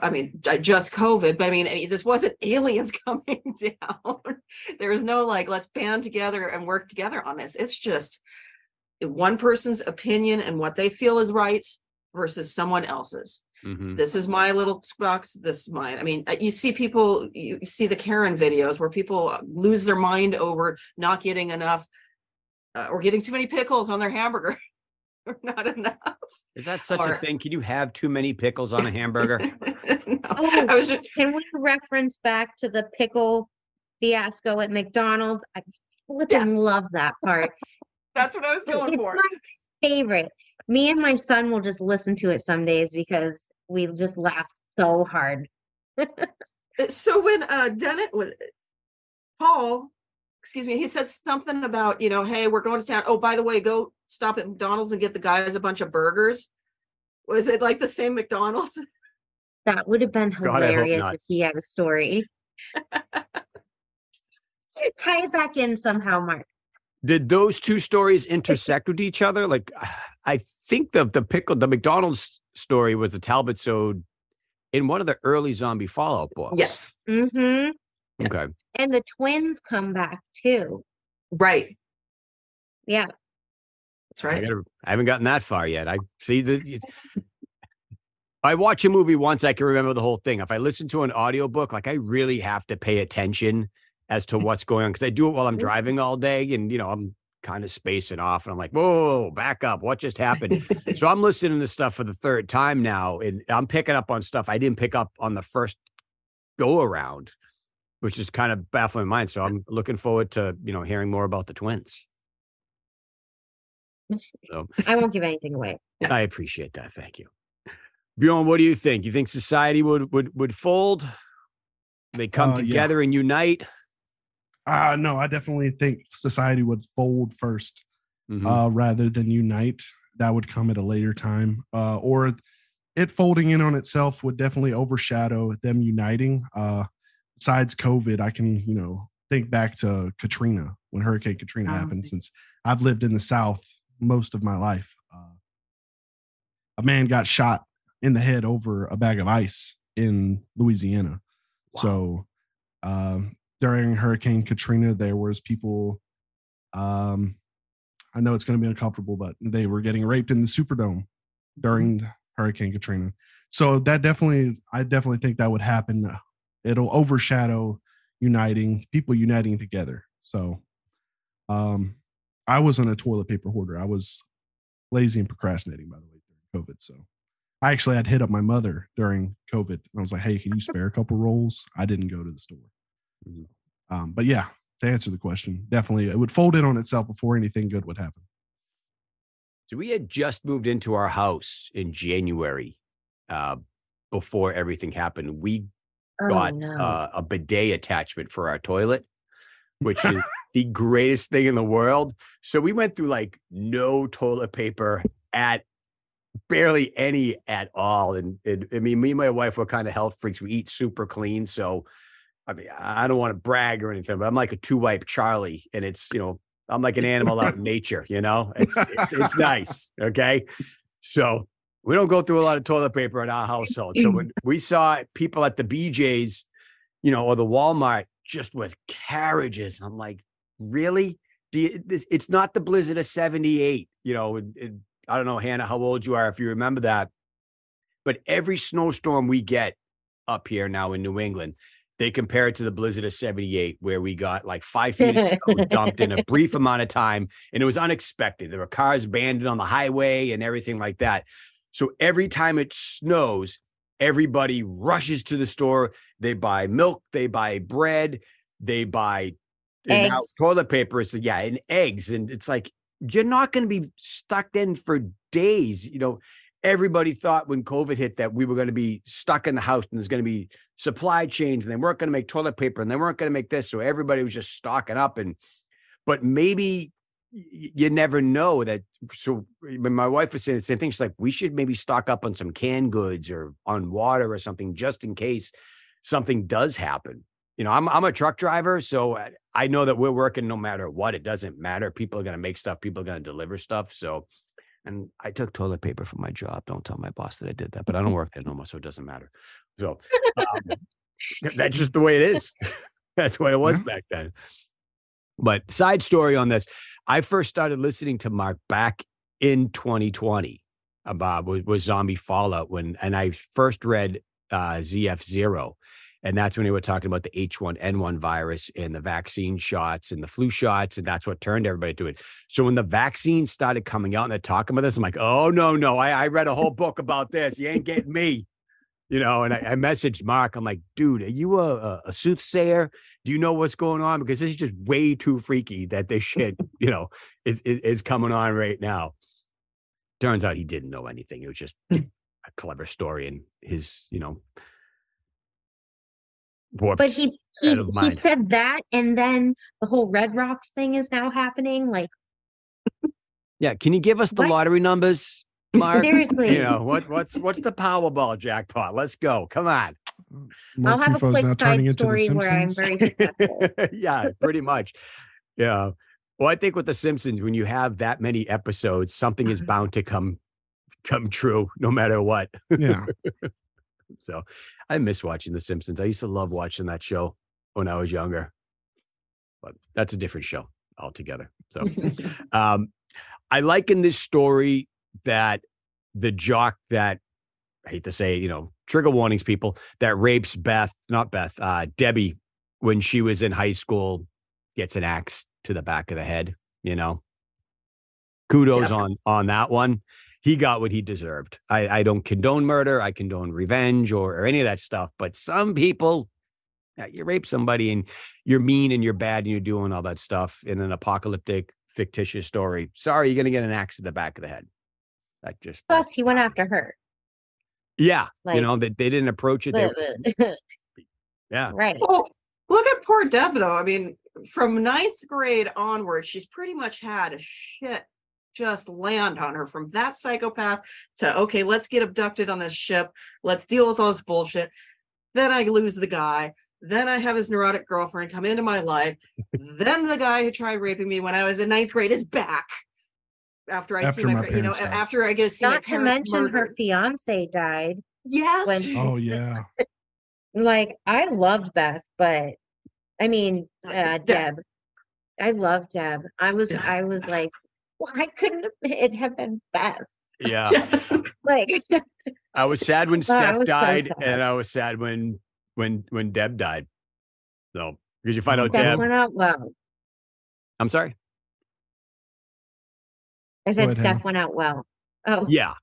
I mean, just COVID, but I mean, I mean this wasn't aliens coming down. There was no like, let's band together and work together on this. It's just one person's opinion and what they feel is right versus someone else's. Mm-hmm. This is my little box, this is mine. I mean, you see people, you see the Karen videos where people lose their mind over not getting enough uh, or getting too many pickles on their hamburger or not enough. Is that such or, a thing? Can you have too many pickles on a hamburger? No, oh, I was just... Can we reference back to the pickle fiasco at McDonald's? I flipping yes. love that part. That's what I was going it's for. It's my favorite. Me and my son will just listen to it some days because we just laugh so hard. So when uh, Dennett was Paul, excuse me, he said something about, you know, hey, we're going to town. Oh, by the way, go stop at McDonald's and get the guys a bunch of burgers. Was it like the same McDonald's? That would have been hilarious God, if he had a story. Tie it back in somehow, Mark. Did those two stories intersect with each other? Like, I think the the pickle, the McDonald's story was the Talbot-sode in one of the early Zombie Fallout books. Yes. Mm-hmm. Okay. And the twins come back too. Right. Yeah. That's right. I, gotta, I haven't gotten that far yet. I see the. I watch a movie once, I can remember the whole thing. If I listen to an audiobook, like I really have to pay attention as to what's going on, because I do it while I'm driving all day, and you know I'm kind of spacing off, and I'm like, "Whoa, back up! What just happened?" So I'm listening to stuff for the third time now, and I'm picking up on stuff I didn't pick up on the first go around, which is kind of baffling my mind. So I'm looking forward to you know hearing more about the twins. So I won't give anything away. I appreciate that. Thank you, Bjorn. What do you think? You think society would would would fold? They come uh, together yeah. and unite. Uh, no, I definitely think society would fold first mm-hmm. uh, rather than unite. That would come at a later time. Uh, or it folding in on itself would definitely overshadow them uniting. Uh, besides COVID, I can, you know, think back to Katrina, when Hurricane Katrina oh. happened, since I've lived in the South most of my life. Uh, a man got shot in the head over a bag of ice in Louisiana. Wow. So, um, during Hurricane Katrina, there was people, um, I know it's going to be uncomfortable, but they were getting raped in the Superdome during Hurricane Katrina. So that definitely, I definitely think that would happen. It'll overshadow uniting, people uniting together. So um, I wasn't a toilet paper hoarder. I was lazy and procrastinating, by the way, during COVID. So I actually had hit up my mother during COVID. And I was like, hey, can you spare a couple rolls? I didn't go to the store. Um, but yeah, to answer the question, definitely it would fold in on itself before anything good would happen. So we had just moved into our house in January uh, before everything happened. We oh, got no. uh, a bidet attachment for our toilet, which is the greatest thing in the world. So we went through like no toilet paper at barely any at all. And it, I mean, me and my wife were kind of health freaks. We eat super clean. So, I mean, I don't want to brag or anything, but I'm like a two-wipe Charlie, and it's, you know, I'm like an animal out in nature, you know, it's, it's, it's nice. Okay. So we don't go through a lot of toilet paper in our household. So when we saw people at the B J's, you know, or the Walmart just with carriages, I'm like, really? Do you, this, it's not the blizzard of seventy-eight, you know, it, it, I don't know, Hannah, how old you are, if you remember that, but every snowstorm we get up here now in New England, they compare it to the blizzard of seventy-eight, where we got like five feet of snow dumped in a brief amount of time. And it was unexpected. There were cars abandoned on the highway and everything like that. So every time it snows, everybody rushes to the store. They buy milk. They buy bread. They buy and toilet paper. So yeah, and eggs. And it's like, you're not going to be stuck in for days. You know, everybody thought when COVID hit that we were going to be stuck in the house and there's going to be supply chains, and they weren't going to make toilet paper, and they weren't going to make this. So everybody was just stocking up. And, but maybe you never know that. So when my wife was saying the same thing, she's like, we should maybe stock up on some canned goods or on water or something, just in case something does happen. You know, I'm, I'm a truck driver, so I know that we're working no matter what. It doesn't matter. People are going to make stuff. People are going to deliver stuff. So, and I took toilet paper from my job. Don't tell my boss that I did that, but I don't work there no more, so it doesn't matter. So um, that's just the way it is. That's the way it was yeah. back then. But side story on this, I first started listening to Mark back in twenty twenty about was, was Zombie Fallout when, and I first read uh, Z F zero, and that's when they were talking about the H one N one virus and the vaccine shots and the flu shots, and that's what turned everybody to it. So when the vaccines started coming out and they're talking about this, I'm like, oh no, no, I, I read a whole book about this. You ain't getting me. You know, and I, I messaged Mark. I'm like, dude, are you a, a soothsayer? Do you know what's going on? Because this is just way too freaky that this shit, you know, is, is is coming on right now. Turns out he didn't know anything. It was just a clever story and his, you know, warped. But he he, he said that, and then the whole Red Rocks thing is now happening. Like, yeah, can you give us the what? lottery numbers? Mark, seriously, you know, what, what's what's the Powerball jackpot? Let's go. Come on. Mark I'll have Tufo's a quick side story where I'm very successful. Yeah, pretty much. Yeah. Well, I think with The Simpsons, when you have that many episodes, something is bound to come come true no matter what. Yeah. So I miss watching The Simpsons. I used to love watching that show when I was younger. But that's a different show altogether. So um, I liken this story that the jock that, I hate to say, you know, trigger warnings, people, that rapes Beth, not Beth, uh, Debbie, when she was in high school, gets an axe to the back of the head, you know. Kudos yeah. on on that one. He got what he deserved. I, I don't condone murder. I condone revenge or, or any of that stuff. But some people, you rape somebody and you're mean and you're bad and you're doing all that stuff in an apocalyptic, fictitious story. Sorry, you're going to get an axe to the back of the head. That just plus he went after her. Yeah, like, you know they, they didn't approach it. They were, yeah, right. Well, look at poor Deb though. I mean, from ninth grade onward, she's pretty much had a shit just land on her. From that psychopath to okay, let's get abducted on this ship. Let's deal with all this bullshit. Then I lose the guy. Then I have his neurotic girlfriend come into my life. Then the guy who tried raping me when I was in ninth grade is back. After I after see my, my you know, died. after I get not to mention murdered. Her fiance died. Yes. When, oh yeah. Like I loved Beth, but I mean uh, Deb. Deb. I love Deb. I was, Deb. I was like, why couldn't it have been Beth? Yeah. Just, like I was sad when Steph died, so and I was sad when when when Deb died. So because you find out Deb, Deb went out well. I'm sorry. I said Steph went out well. Oh yeah,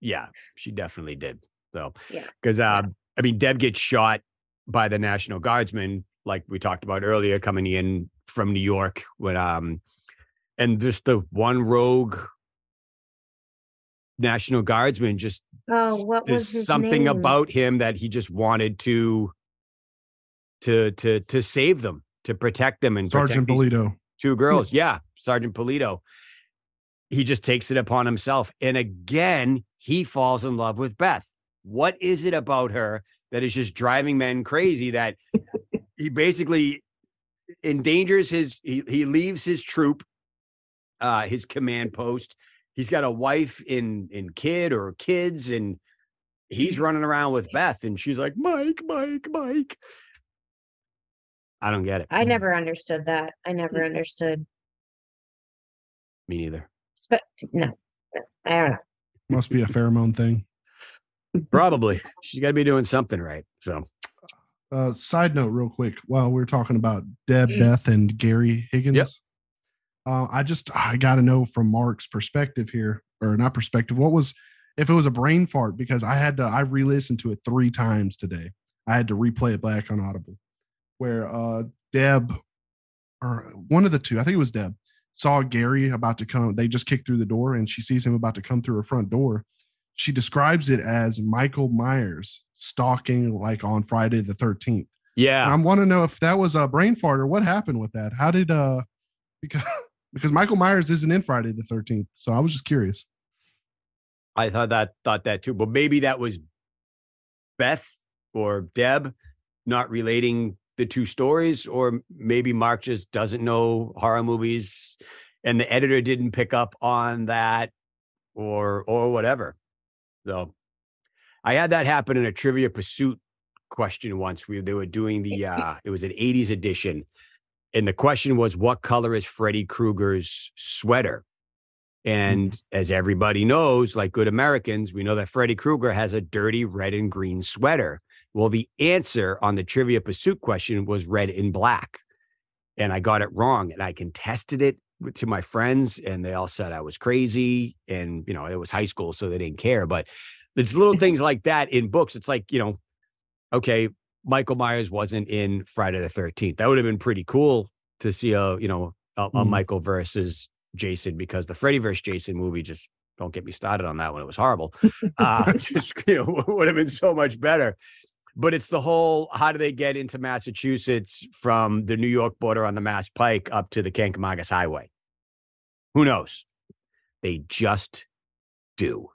yeah, she definitely did. So yeah, because uh, yeah. I mean, Deb gets shot by the National Guardsmen, like we talked about earlier, coming in from New York. When um, and just the one rogue National Guardsman just oh, what was his something name? About him that he just wanted to to to to save them, to protect them, and Sergeant Polito, two girls, yeah, Sergeant Polito. he just takes it upon himself. And again, he falls in love with Beth. What is it about her that is just driving men crazy that he basically endangers his, he, he leaves his troop, uh, his command post. He's got a wife in, in kid or kids, and he's running around with Beth, and she's like, Mike, Mike, Mike. I don't get it. I never understood that. I never understood. Me neither. But no, I don't know. Must be a pheromone thing. Probably. She's got to be doing something right. So, uh, side note, real quick, while we're talking about Deb, Beth, and Gary Higgins, yep. uh, I just I got to know from Mark's perspective here, or not perspective. What was if it was a brain fart? Because I had to I re-listened to it three times today. I had to replay it back on Audible. Where uh, Deb, or one of the two, I think it was Deb, saw Gary about to come. They just kicked through the door, and she sees him about to come through her front door. She describes it as Michael Myers stalking, like on Friday the thirteenth. Yeah, and I want to know if that was a brain fart or what happened with that. How did uh, because because Michael Myers isn't in Friday the thirteenth, so I was just curious. I thought that thought that too, but maybe that was Beth or Deb not relating the two stories, or maybe Mark just doesn't know horror movies and the editor didn't pick up on that or, or whatever. So I had that happen in a Trivia Pursuit question once. We, they were doing the, uh, it was an eighties edition. And the question was, what color is Freddy Krueger's sweater? And mm-hmm. as everybody knows, like good Americans, we know that Freddy Krueger has a dirty red and green sweater. Well, the answer on the Trivia Pursuit question was red and black. And I got it wrong. And I contested it with, to my friends, and they all said I was crazy. And, you know, it was high school, so they didn't care. But it's little things like that in books. It's like, you know, okay, Michael Myers wasn't in Friday the thirteenth. That would have been pretty cool to see a, you know, a, a mm-hmm. Michael versus Jason, because the Freddy versus Jason movie, just don't get me started on that one. It was horrible. Uh, just, you know, would have been so much better. But it's the whole, how do they get into Massachusetts from the New York border on the Mass Pike up to the Kancamagus Highway? Who knows? They just do.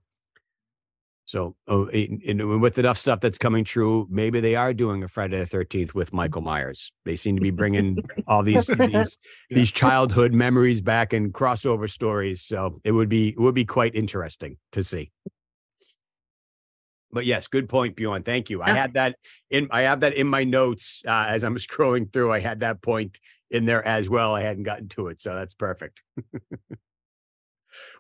So oh, and, and with enough stuff that's coming true, maybe they are doing a Friday the thirteenth with Michael Myers. They seem to be bringing all these these, yeah. these childhood memories back and crossover stories. So it would be it would be quite interesting to see. But yes, good point, Bjorn. Thank you. I had that in. I have that in my notes uh, as I'm scrolling through. I had that point in there as well. I hadn't gotten to it, so that's perfect.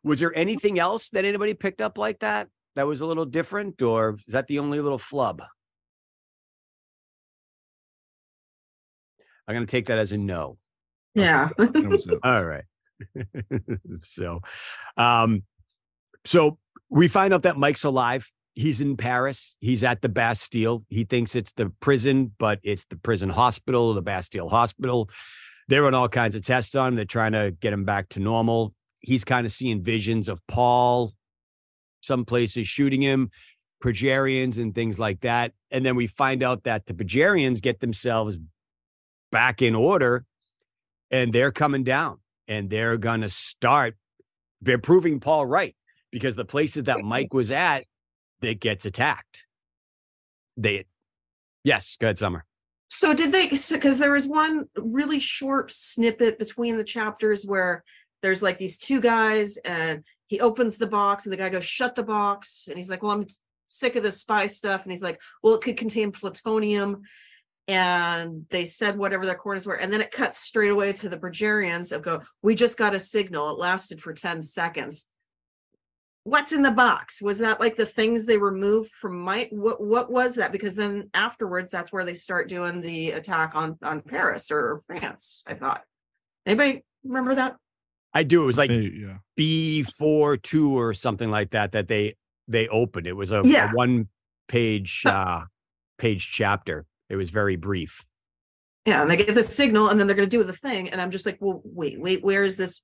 Was there anything else that anybody picked up like that that was a little different, or is that the only little flub? I'm going to take that as a no. Yeah. All right. so, um, so we find out that Mike's alive. He's in Paris. He's at the Bastille. He thinks it's the prison, but it's the prison hospital, the Bastille Hospital. They're on all kinds of tests on him. They're trying to get him back to normal. He's kind of seeing visions of Paul, some places shooting him, Progerians and things like that. And then we find out that the Progerians get themselves back in order, and they're coming down, and they're going to start. They're proving Paul right, because the places that Mike was at, that gets attacked. They, yes, go ahead, Summer. So did they, because there was one really short snippet between the chapters where there's like these two guys, and he opens the box and the guy goes, shut the box. And he's like, well, I'm sick of this spy stuff. And he's like, well, it could contain plutonium. And they said whatever their quarters were. And then it cuts straight away to the Progerians of go, we just got a signal. It lasted for ten seconds. What's in the box? Was that like the things they removed from Mike? What what was that? Because then afterwards, that's where they start doing the attack on, on Paris or France, I thought. Anybody remember that? I do. It was like they, yeah. B forty-two or something like that, that they they opened. It was a, yeah. a one page uh, page chapter. It was very brief. Yeah, and they get the signal, and then they're going to do the thing. And I'm just like, well, wait, wait, where is this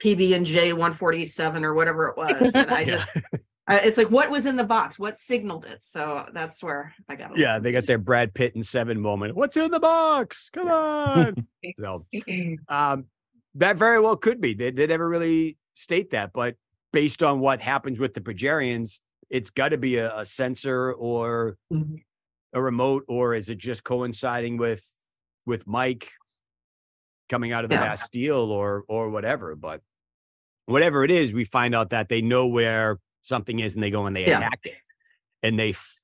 P B and J one forty-seven or whatever it was, and I just yeah. I, it's like, what was in the box, what signaled it? So that's where I got it. Yeah, they got their Brad Pitt and Seven moment, what's in the box, come on. So um that very well could be, they, they never really state that, but based on what happens with the Progerians, it's got to be a, a sensor or mm-hmm. a remote, or is it just coinciding with with Mike coming out of the yeah. Bastille or or whatever? But whatever it is, we find out that they know where something is and they go and they yeah. attack it, and they f-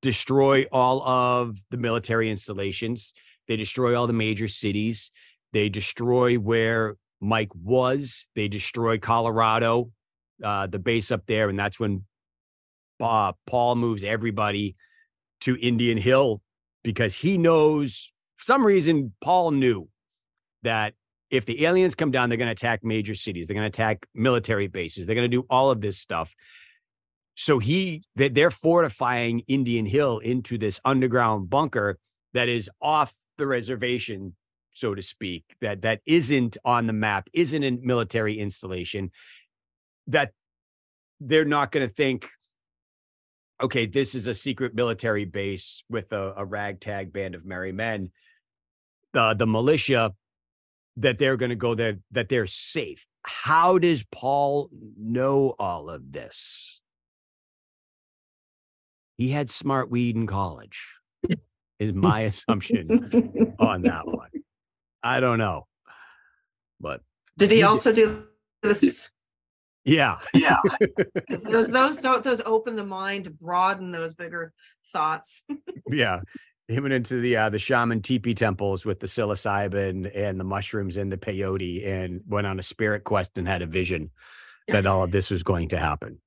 destroy all of the military installations. They destroy all the major cities. They destroy where Mike was. They destroy Colorado, uh, the base up there. And that's when uh, Paul moves everybody to Indian Hill, because he knows, for some reason, Paul knew that if the aliens come down, they're going to attack major cities. They're going to attack military bases. They're going to do all of this stuff. So he, they're fortifying Indian Hill into this underground bunker that is off the reservation, so to speak, that that isn't on the map, isn't a military installation, that they're not going to think, okay, this is a secret military base with a, a ragtag band of merry men, uh, the militia, that they're going to go there, that they're safe. How does Paul know all of this? He had smart weed in college, is my assumption on that one. I don't know, but did he, he also did. do this? Yeah, yeah. those those those open the mind, broaden those bigger thoughts. Yeah, him and into the uh, the shaman teepee temples with the psilocybin and the mushrooms and the peyote, and went on a spirit quest and had a vision that all of this was going to happen.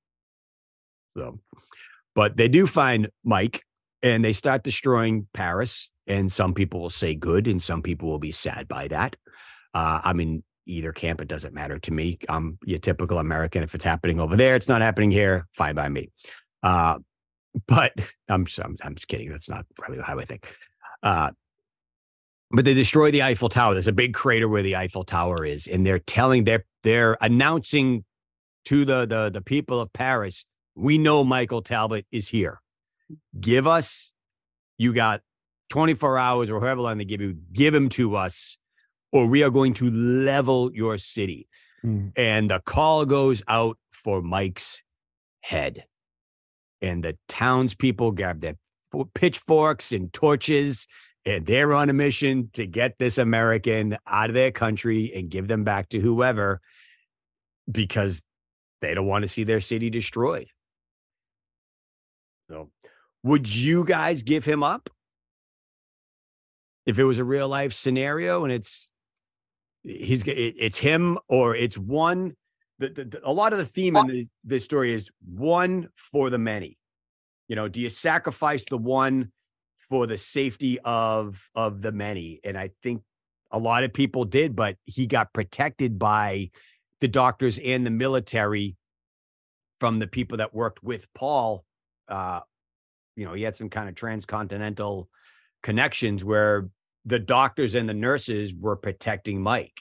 So, but they do find Mike, and they start destroying Paris. And some people will say good, and some people will be sad by that. Uh, I'm in either camp. It doesn't matter to me. I'm your typical American. If it's happening over there, it's not happening here. Fine by me. Uh, but I'm, I'm I'm just kidding. That's not really how I think. Uh, but they destroy the Eiffel Tower. There's a big crater where the Eiffel Tower is, and they're telling they're they're announcing to the the the people of Paris, we know Michael Talbot is here. Give us, you got twenty-four hours or however long they give you, give them to us, or we are going to level your city. Mm. And the call goes out for Mike's head. And the townspeople grab their pitchforks and torches, and they're on a mission to get this American out of their country and give them back to whoever, because they don't want to see their city destroyed. So would you guys give him up? If it was a real life scenario, and it's he's it's him or it's one, the, the, the, a lot of the theme in this, this story is one for the many. You know, do you sacrifice the one for the safety of of the many? And I think a lot of people did, but he got protected by the doctors and the military from the people that worked with Paul. Uh, you know, he had some kind of transcontinental connections where the doctors and the nurses were protecting Mike.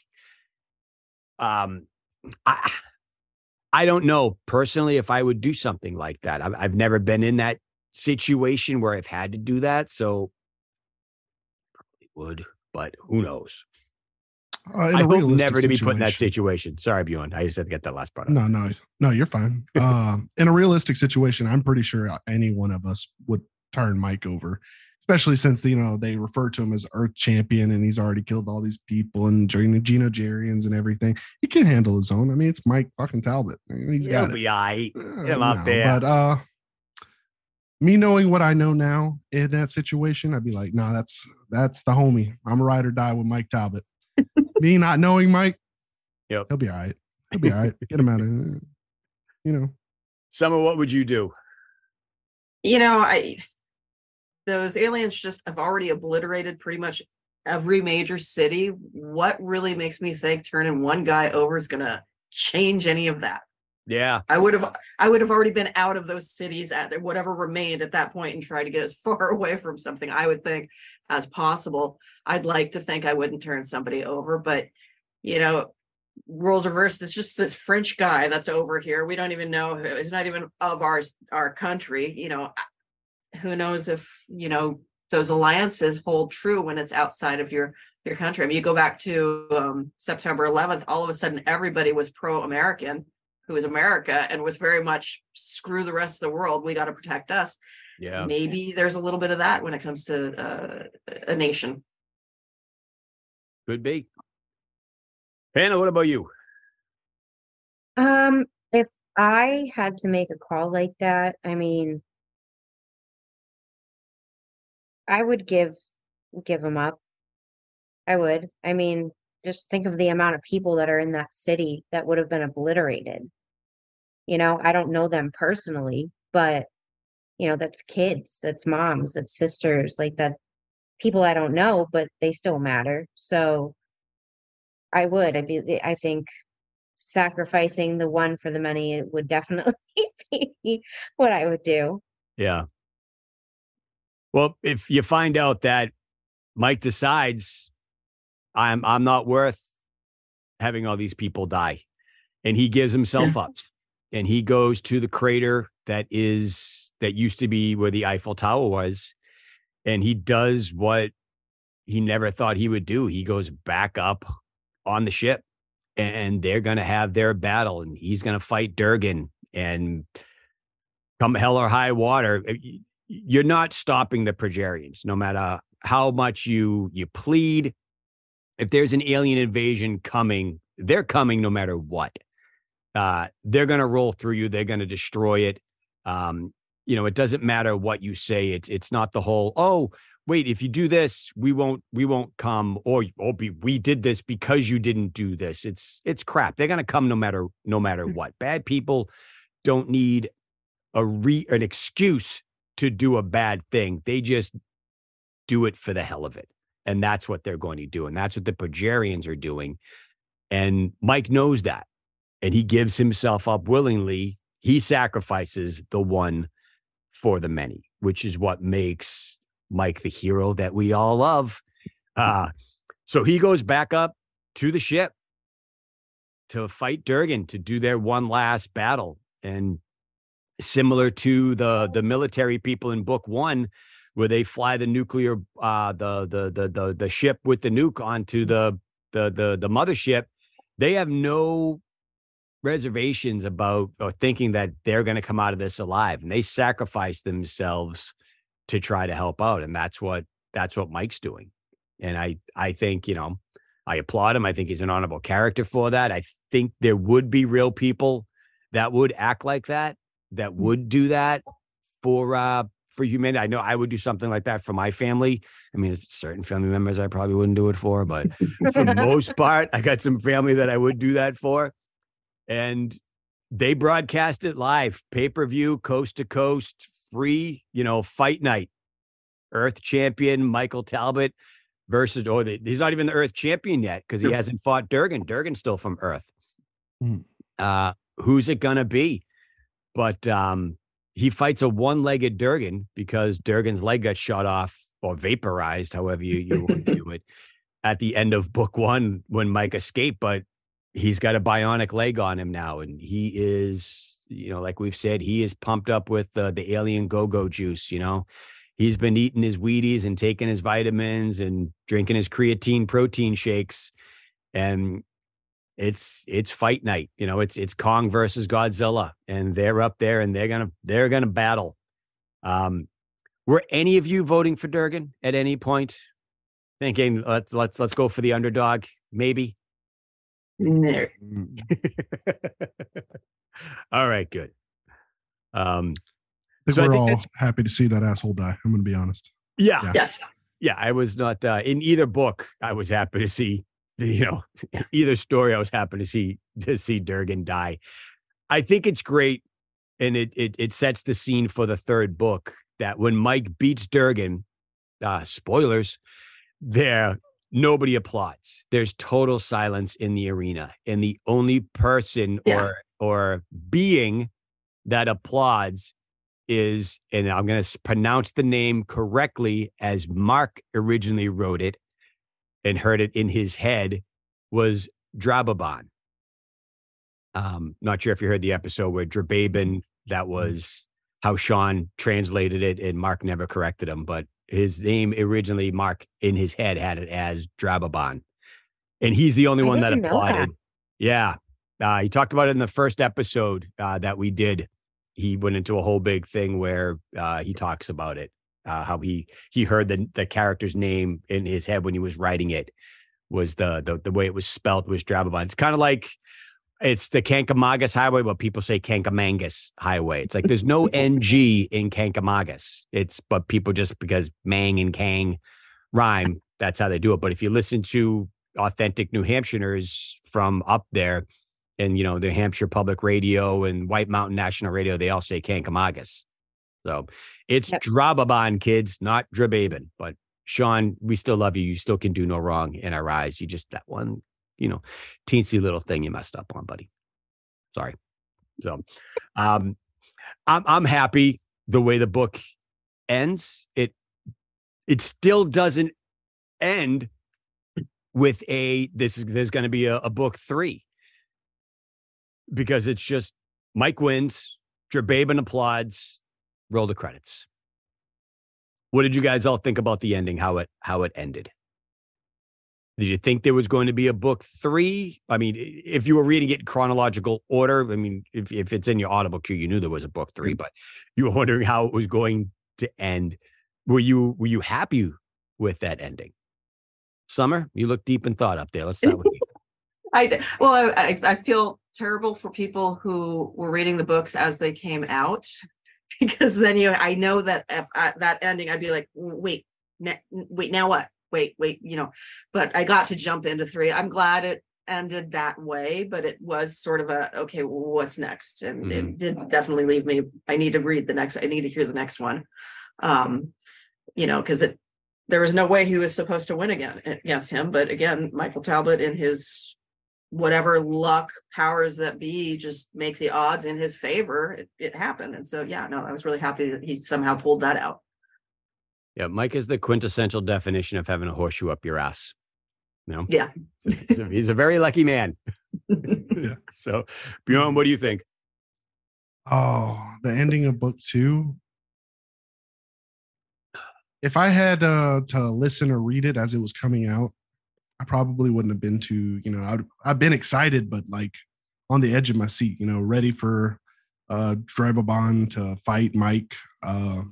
Um, I, I don't know personally if I would do something like that. I've, I've never been in that situation where I've had to do that, so probably would, but who knows? Uh, I hope never to be situation. put in that situation. Sorry, Bjorn. I just had to get that last part. Out. No, no, no, you're fine. um, in a realistic situation, I'm pretty sure any one of us would turn Mike over. Especially since, you know, they refer to him as Earth Champion, and he's already killed all these people and Genjerians and everything. He can handle his own. I mean, it's Mike fucking Talbot. He's He'll got be all right. Uh, Get him out there. But uh, me knowing what I know now in that situation, I'd be like, no, nah, that's that's the homie. I'm a ride or die with Mike Talbot. Me not knowing Mike, yep. he'll be all right. He'll be all right. Get him out of here. You know. Summer, what would you do? You know, I... Those aliens just have already obliterated pretty much every major city. What really makes me think turning one guy over is going to change any of that? Yeah, I would have I would have already been out of those cities at whatever remained at that point and tried to get as far away from something I would think as possible. I'd like to think I wouldn't turn somebody over, but, you know, roles reversed. It's just this French guy that's over here. We don't even know. It's not even of our our country, you know. Who knows if, you know, those alliances hold true when it's outside of your your country. I mean, you go back to um, September eleventh, all of a sudden everybody was pro-American, who was America, and was very much screw the rest of the world, we got to protect us. Yeah, maybe there's a little bit of that when it comes to uh, a nation. Could be. Hannah, what about you? Um, if I had to make a call like that, I mean, I would give give them up. I would. I mean, just think of the amount of people that are in that city that would have been obliterated. You know, I don't know them personally, but, you know, that's kids, that's moms, that's sisters, like that, people I don't know, but they still matter. So I would. I'd be, I think sacrificing the one for the many, it would definitely be what I would do. Yeah. Well, if you find out that Mike decides I'm I'm not worth having all these people die, and he gives himself up, and he goes to the crater that is that used to be where the Eiffel Tower was, and he does what he never thought he would do. He goes back up on the ship, and they're going to have their battle, and he's going to fight Durgan, and come hell or high water, you're not stopping the Progerians, no matter how much you you plead. If there's an alien invasion coming, they're coming no matter what. Uh, they're going to roll through you. They're going to destroy it. Um, you know, it doesn't matter what you say. It's it's not the whole, oh, wait, if you do this, we won't we won't come, or or be, we did this because you didn't do this. It's it's crap. They're going to come no matter no matter what. Bad people don't need a re an excuse to do a bad thing. They just do it for the hell of it. And that's what they're going to do. And that's what the Pajarians are doing. And Mike knows that. And he gives himself up willingly. He sacrifices the one for the many, which is what makes Mike the hero that we all love. Uh, so he goes back up to the ship to fight Durgan, to do their one last battle. And similar to the, the military people in book one, where they fly the nuclear, uh, the, the the the the ship with the nuke onto the the the the mothership, they have no reservations about or thinking that they're going to come out of this alive, and they sacrifice themselves to try to help out, and that's what that's what Mike's doing. And I I think you know I applaud him. I think he's an honorable character for that. I think there would be real people that would act like that, that would do that for. Uh, For humanity. I know I would do something like that for my family. I mean, there's certain family members I probably wouldn't do it for, but for the most part, I got some family that I would do that for. And they broadcast it live, pay-per-view, coast to coast, free, you know, fight night. Earth champion Michael Talbot versus, or the, he's not even the Earth champion yet because he hasn't fought Durgan. Durgan's still from Earth. Mm. Uh, who's it gonna be? But um he fights a one-legged Durgan because Durgan's leg got shot off or vaporized, however you, you want to do it, at the end of book one when Mike escaped. But he's got a bionic leg on him now, and he is, you know, like we've said, he is pumped up with uh, the alien go-go juice, you know. He's been eating his Wheaties and taking his vitamins and drinking his creatine protein shakes, and It's it's fight night, you know. It's it's Kong versus Godzilla, and they're up there, and they're gonna they're gonna battle. Um, were any of you voting for Durgan at any point, thinking let's let's let's go for the underdog? Maybe. No. All right, good. Um, so we're I think all that's... happy to see that asshole die. I'm gonna be honest. Yeah. yeah. Yes. Yeah, I was not uh, in either book. I was happy to see. You know, either story, I was happy to see to see Durgan die. I think it's great, and it it it sets the scene for the third book. That when Mike beats Durgan, uh, spoilers, there nobody applauds. There's total silence in the arena, and the only person yeah. or or being that applauds is, and I'm going to pronounce the name correctly as Mark originally wrote it and heard it in his head, was Drababan. Um, not sure if you heard the episode where Drababan, that was how Sean translated it, and Mark never corrected him, but his name originally, Mark, in his head had it as Drababan. And he's the only I one that applauded. That. Yeah. Uh, he talked about it in the first episode uh, that we did. He went into a whole big thing where uh, he talks about it, uh, how he he heard the, the character's name in his head when he was writing it. Was the the, the way it was spelt was Drababan. It's kind of like it's the Kancamagus Highway, but people say Kancamagus Highway. It's like there's no N G in Kancamagus. It's but people just because Mang and Kang rhyme, that's how they do it. But if you listen to authentic New Hampshireers from up there, and you know the Hampshire Public Radio and White Mountain National Radio, they all say Kancamagus. So it's yep. Drababan, kids, not Drababan, but. Sean, we still love you. You still can do no wrong in our eyes. You just that one, you know, teensy little thing you messed up on, buddy. Sorry. So um, I'm I'm happy the way the book ends. It it still doesn't end with a this is there's gonna be a, a book three. Because it's just Mike wins, Drababan applauds, roll the credits. What did you guys all think about the ending? How it how it ended? Did you think there was going to be a book three? I mean, if you were reading it in chronological order, I mean, if, if it's in your Audible queue, you knew there was a book three, but you were wondering how it was going to end. Were you were you happy with that ending? Summer, you look deep in thought up there. Let's start with you. I well, I I feel terrible for people who were reading the books as they came out. Because then you, know, I know that if I, that ending, I'd be like, wait, ne- wait, now what? Wait, wait, you know. But I got to jump into three. I'm glad it ended that way, but it was sort of a okay, what's next? And mm-hmm. it did definitely leave me. I need to read the next. I need to hear the next one. Um, you know, because it there was no way he was supposed to win again against him. But again, Michael Talbot in his whatever luck powers that be just make the odds in his favor. It, it happened, and so yeah, no, I was really happy that he somehow pulled that out. Yeah, Mike is the quintessential definition of having a horseshoe up your ass. You know? Yeah, so he's, a, he's a very lucky man. So, Bjorn, what do you think? Oh, the ending of book two. If I had uh, to listen or read it as it was coming out, I probably wouldn't have been too, you know, I'd, I've been excited, but like on the edge of my seat, you know, ready for uh, Drababan to fight Mike. Uh,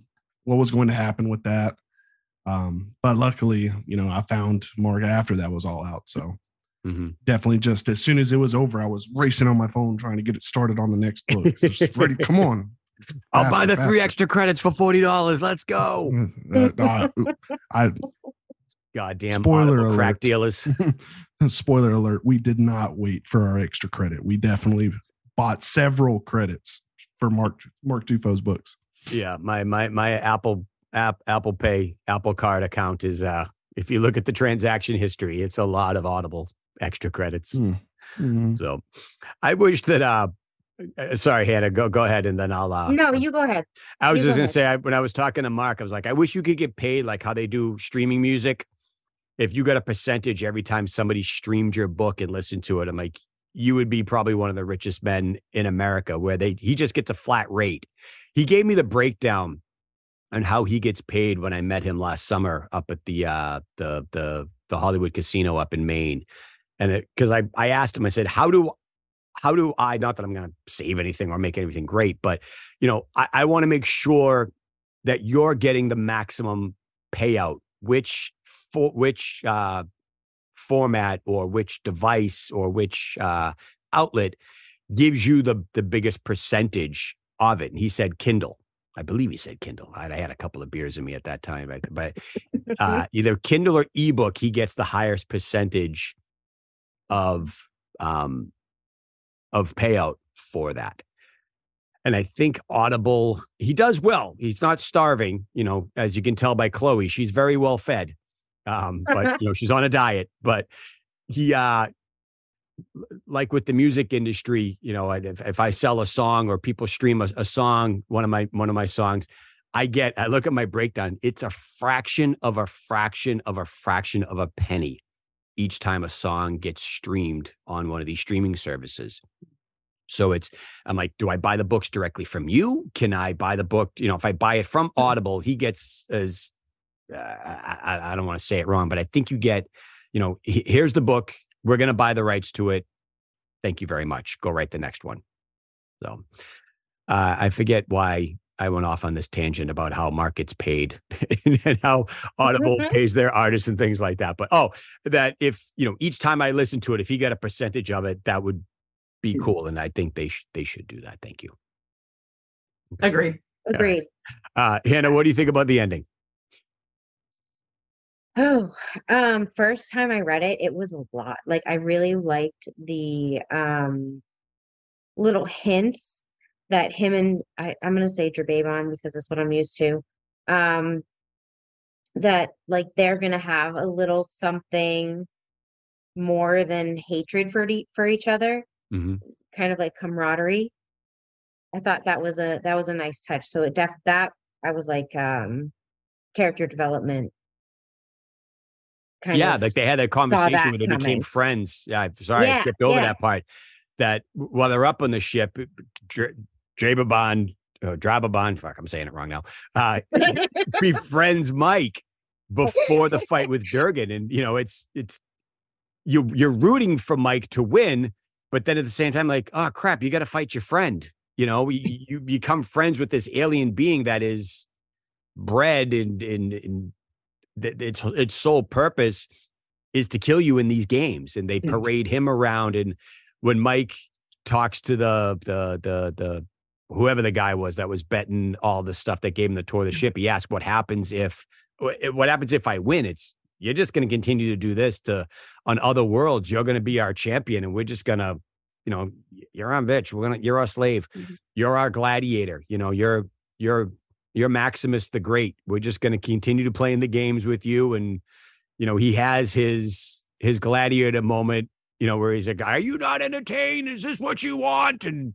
what was going to happen with that? Um, but luckily, you know, I found Mark after that was all out. So mm-hmm. definitely just as soon as it was over, I was racing on my phone trying to get it started on the next book. So just ready, come on. Faster, I'll buy the faster. three extra credits for forty dollars. Let's go. Uh, I, I Goddamn spoiler crack dealers. Spoiler alert. We did not wait for our extra credit. We definitely bought several credits for Mark Mark Tufo's books. Yeah, my my my Apple app Apple Pay Apple Card account is uh if you look at the transaction history, it's a lot of Audible extra credits. Mm-hmm. So I wish that uh sorry, Hannah, go go ahead and then I'll uh no, you go ahead. I was you just go gonna ahead. say I, when I was talking to Mark, I was like, I wish you could get paid like how they do streaming music. If you got a percentage every time somebody streamed your book and listened to it, I'm like, you would be probably one of the richest men in America where they he just gets a flat rate. He gave me the breakdown on how he gets paid when I met him last summer up at the uh, the the the Hollywood Casino up in Maine. And because I, I asked him, I said, how do how do I, not that I'm going to save anything or make anything great, but, you know, I, I want to make sure that you're getting the maximum payout, which for which uh, format or which device or which uh, outlet gives you the, the biggest percentage of it. And he said, Kindle, I believe he said Kindle. I, I had a couple of beers in me at that time, but, but uh, either Kindle or ebook, he gets the highest percentage of, um, of payout for that. And I think Audible, he does well. He's not starving, you know, as you can tell by Chloe, she's very well fed. Um, but, you know, she's on a diet, but he, uh, like with the music industry, you know, if, if I sell a song or people stream a, a song, one of my, one of my songs, I get, I look at my breakdown. It's a fraction of a fraction of a fraction of a penny each time a song gets streamed on one of these streaming services. So it's, I'm like, do I buy the books directly from you? Can I buy the book? You know, if I buy it from Audible, he gets as uh, I, I don't want to say it wrong, but I think you get, you know, here's the book. We're going to buy the rights to it. Thank you very much. Go write the next one. So uh, I forget why I went off on this tangent about how Mark gets paid and how Audible pays their artists and things like that. But, oh, that if, you know, each time I listen to it, if he got a percentage of it, that would be cool. And I think they, sh- they should do that. Thank you. Okay. Agreed. Agreed. Uh, Hannah, what do you think about the ending? Oh, um, first time I read it, it was a lot. Like, I really liked the um, little hints that him and, I, I'm going to say Drababan because that's what I'm used to, um, that, like, they're going to have a little something more than hatred for, de- for each other, mm-hmm. kind of like camaraderie. I thought that was a, that was a nice touch. So it def that I was like, um, character development. Kind yeah. Of like they had a conversation where they coming. became friends. Yeah, I'm sorry. Yeah, I skipped over yeah. that part that while they're up on the ship, Dr- Drababan, uh, Drababan, fuck, I'm saying it wrong now. Uh, befriends Mike before the fight with Durgan. And, you know, it's, it's, you, you're rooting for Mike to win, but then at the same time, like, oh crap, you got to fight your friend. You know, you, you become friends with this alien being that is bred and, and, and its its sole purpose is to kill you in these games. And they parade him around. And when Mike talks to the the the the whoever the guy was that was betting all the stuff that gave him the tour of the ship, he asked, "What happens if? What happens if I win?" It's you're just going to continue to do this to on other worlds. You're going to be our champion, and we're just going to. You know, you're on bitch. We're gonna. You're our slave. Mm-hmm. You're our gladiator. You know, you're you're you're Maximus the Great. We're just gonna continue to play in the games with you. And you know, he has his his gladiator moment. You know, where he's like, "Are you not entertained? Is this what you want?" And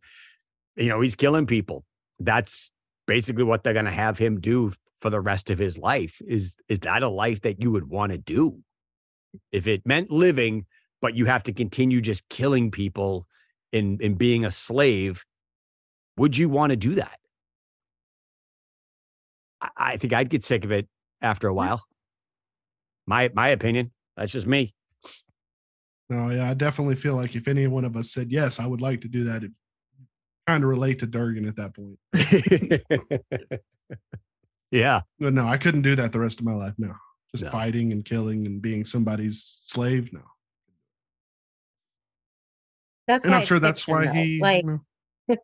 you know, he's killing people. That's basically what they're gonna have him do for the rest of his life. Is is that a life that you would want to do if it meant living, but you have to continue just killing people? In, in being a slave, would you want to do that? I, I think I'd get sick of it after a while. My my opinion. That's just me. No, yeah, I definitely feel like if any one of us said, yes, I would like to do that, it'd kind of relate to Durgan at that point. Yeah. But no, I couldn't do that the rest of my life. No, just no. Fighting and killing and being somebody's slave. No. That's and I'm sure that's him, why though. he, like, you know,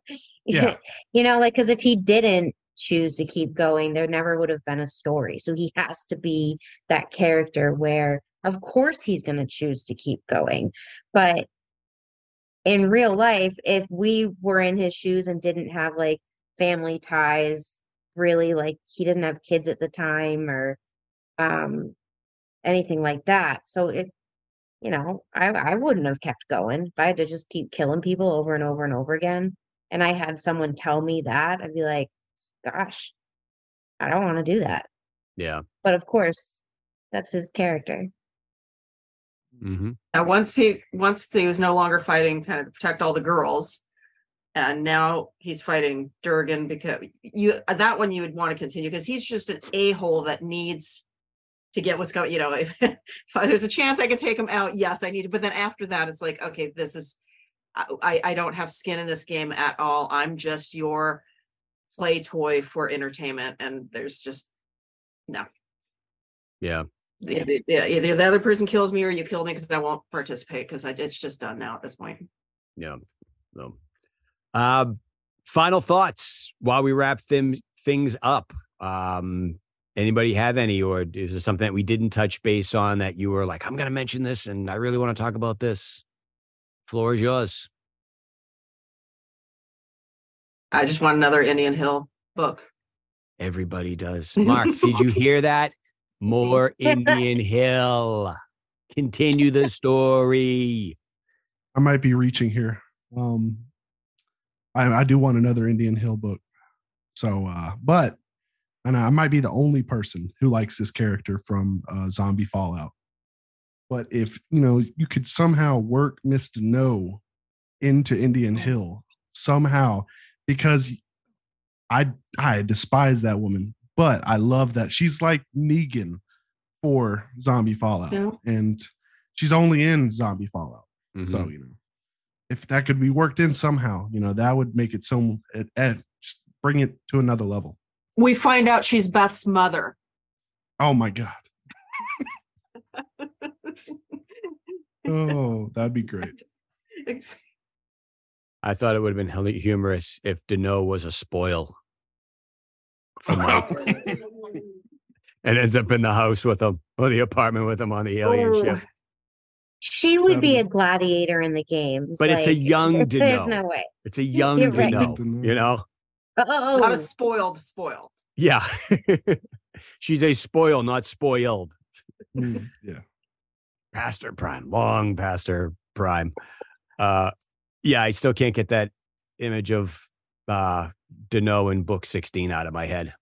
yeah. you know, like, because if he didn't choose to keep going, there never would have been a story. So he has to be that character where, of course, he's going to choose to keep going. But in real life, if we were in his shoes and didn't have like family ties, really, like he didn't have kids at the time or um, anything like that. So if you know, I, I wouldn't have kept going if I had to just keep killing people over and over and over again. And I had someone tell me that, I'd be like, gosh, I don't want to do that. Yeah. But of course, that's his character. Mm-hmm. Now, once he, once he was no longer fighting, kind of protect all the girls. And now he's fighting Durgan because you, that one you would want to continue because he's just an a-hole that needs to get what's going, you know, if, if there's a chance I could take him out, yes, I need to. But then after that, it's like, okay, this is, I, I don't have skin in this game at all. I'm just your play toy for entertainment. And there's just, no. Yeah. Yeah. Either, either the other person kills me or you kill me because I won't participate because it's just done now at this point. Yeah. So, uh, final thoughts while we wrap them, things up. Um, Anybody have any, or is there something that we didn't touch base on that you were like, I'm going to mention this and I really want to talk about this? Floor is yours. I just want another Indian Hill book. Everybody does. Mark, did you hear that? More Indian Hill. Continue the story. I might be reaching here. Um, I, I do want another Indian Hill book. So, uh, but. And I might be the only person who likes this character from uh, Zombie Fallout. But if, you know, you could somehow work Miss Deneau into Indian Hill somehow, because I I despise that woman. But I love that she's like Negan for Zombie Fallout, yeah. and she's only in Zombie Fallout. Mm-hmm. So, you know, if that could be worked in somehow, you know, that would make it so it, it just bring it to another level. We find out she's Beth's mother. Oh my God. Oh, that'd be great. I thought it would have been humorous if Deneau was a spoil. And ends up in the house with him, or the apartment with him on the alien oh. ship. She would um, be a gladiator in the games. But like, it's a young Deneau. There's no way. It's a young Deneau, right. You know? Oh. Not a spoiled spoil. Yeah. She's a spoil, not spoiled. Mm, yeah. Past her prime, long past her prime. Uh, yeah, I still can't get that image of uh, Deneau in book sixteen out of my head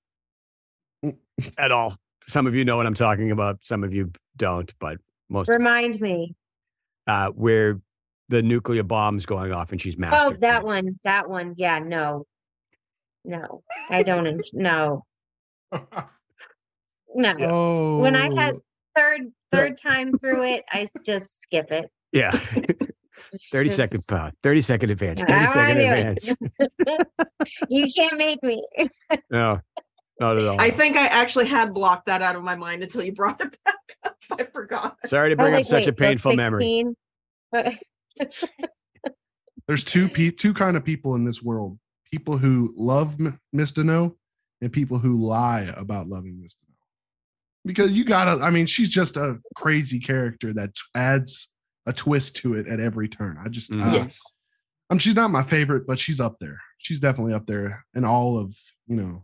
at all. Some of you know what I'm talking about. Some of you don't, but most. Remind me. Uh, where the nuclear bomb's going off and she's mastered. Oh, that one. That one. Yeah, no. No, I don't. No. No. Oh. When I had third third time through it, I just skip it. Yeah. thirty just, second pound, thirty second advance, thirty second advance. You can't make me. No. Not at all. I think I actually had blocked that out of my mind until you brought it back up. I forgot. Sorry to bring like, up such wait, a painful memory. There's two pe- two kind of people in this world. People who love Miss Deneau and people who lie about loving Miss Deneau. Because you gotta, I mean, she's just a crazy character that t- adds a twist to it at every turn. I just, mm-hmm. uh, yes. I mean, she's not my favorite, but she's up there. She's definitely up there in all of, you know,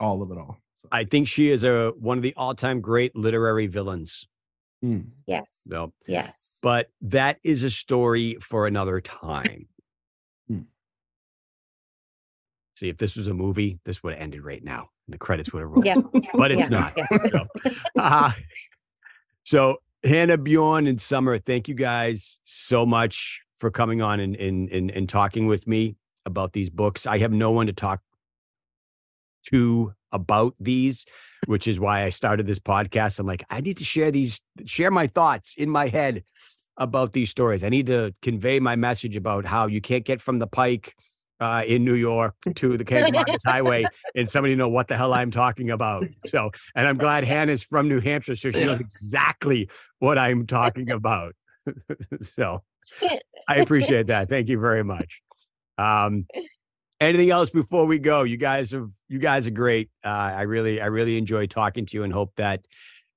all of it all. So. I think she is a one of the all-time great literary villains. Mm. Yes. So, yes. But that is a story for another time. Mm. See, if this was a movie, this would have ended right now. And the credits would have rolled. Yeah. But it's yeah. not. Yeah. So, uh, so Hannah, Bjorn, and Summer, thank you guys so much for coming on and, and, and, and talking with me about these books. I have no one to talk to about these, which is why I started this podcast. I'm like, I need to share these, share my thoughts in my head about these stories. I need to convey my message about how you can't get from the Pike uh, in New York to the Kancamagus Highway and somebody know what the hell I'm talking about. So, and I'm glad Hannah's from New Hampshire, so she knows exactly what I'm talking about. So I appreciate that. Thank you very much. Um, Anything else before we go? You guys are you guys are great. Uh, I really I really enjoy talking to you, and hope that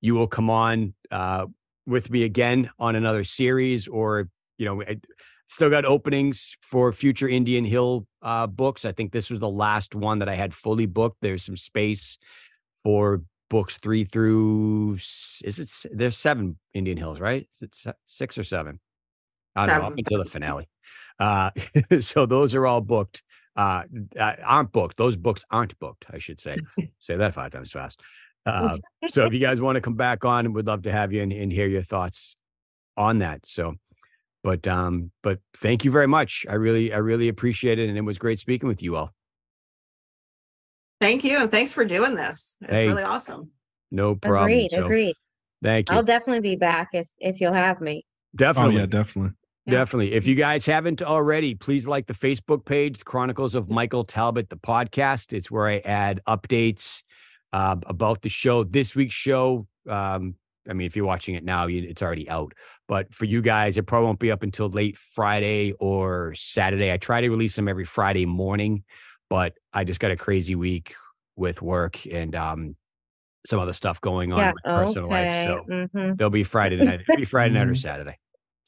you will come on uh, with me again on another series. Or you know, I still got openings for future Indian Hill uh, books. I think this was the last one that I had fully booked. There's some space for books three through. Is it there's seven Indian Hills, right? Is it six or seven? I don't know. Up until the finale. Uh, so those are all booked. Uh, aren't booked. Those books aren't booked, I should say. Say that five times fast. Uh, so if you guys want to come back on, we'd love to have you and, and hear your thoughts on that. So, but, um, but thank you very much. I really, I really appreciate it. And it was great speaking with you all. Thank you. And thanks for doing this. It's hey, really awesome. No problem. Agreed. So, agreed. Thank you. I'll definitely be back if, if you'll have me. Definitely. Oh, yeah, definitely. Definitely. If you guys haven't already, please like the Facebook page, the Chronicles of Michael Talbot, the podcast. It's where I add updates uh, about the show, this week's show. Um, I mean, if you're watching it now, you, it's already out. But for you guys, it probably won't be up until late Friday or Saturday. I try to release them every Friday morning, but I just got a crazy week with work and um, some other stuff going on yeah, in my okay. personal life. So mm-hmm. they'll be Friday night, it'll be Friday night or Saturday.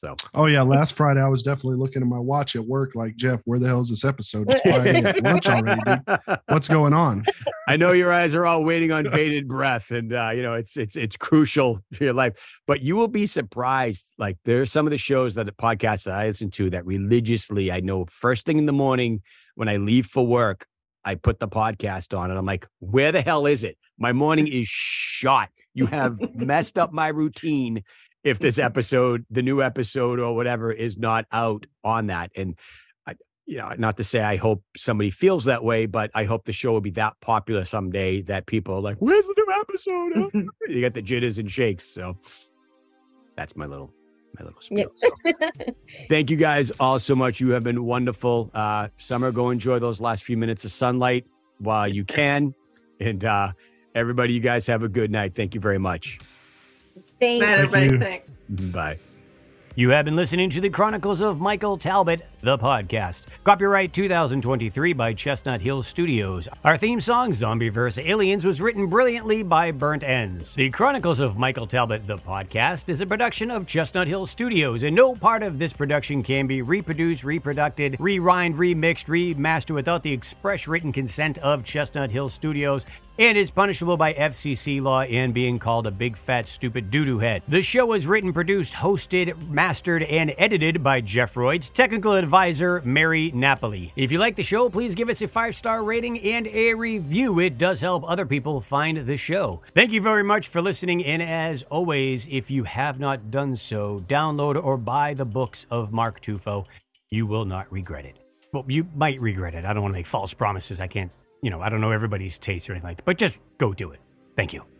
So. Oh yeah, last Friday I was definitely looking at my watch at work, like Jeff, where the hell is this episode? It's Friday, it's lunch already, dude. What's going on? I know your eyes are all waiting on bated breath, and uh, you know it's it's it's crucial to your life. But you will be surprised. Like there's some of the shows that the podcasts that I listen to that religiously, I know first thing in the morning when I leave for work, I put the podcast on, and I'm like, where the hell is it? My morning is shot. You have messed up my routine. If this episode, the new episode or whatever is not out on that. And I, you know, not to say I hope somebody feels that way, but I hope the show will be that popular someday that people are like, where's the new episode? Huh? You got the jitters and shakes. So that's my little, my little spiel. Yep. So, thank you guys all so much. You have been wonderful. Uh, Summer, go enjoy those last few minutes of sunlight while you can. And uh, everybody, you guys have a good night. Thank you very much. Thank Bye, everybody. You. Thanks. Bye. You have been listening to the Chronicles of Michael Talbot, the podcast. Copyright two thousand twenty-three by Chestnut Hill Studios. Our theme song, Zombieverse Aliens, was written brilliantly by Burnt Ends. The Chronicles of Michael Talbot, the podcast, is a production of Chestnut Hill Studios, and no part of this production can be reproduced, reproducted, rewind, remixed, remastered without the express written consent of Chestnut Hill Studios, and is punishable by F C C law and being called a big, fat, stupid doo-doo head. The show was written, produced, hosted, mastered, and edited by Jeff Royds, technical advisor Mary Napoli. If you like the show, please give us a five-star rating and a review. It does help other people find the show. Thank you very much for listening, and as always, if you have not done so, download or buy the books of Mark Tufo. You will not regret it. Well, you might regret it. I don't want to make false promises. I can't. You know, I don't know everybody's taste or anything like that, but just go do it. Thank you.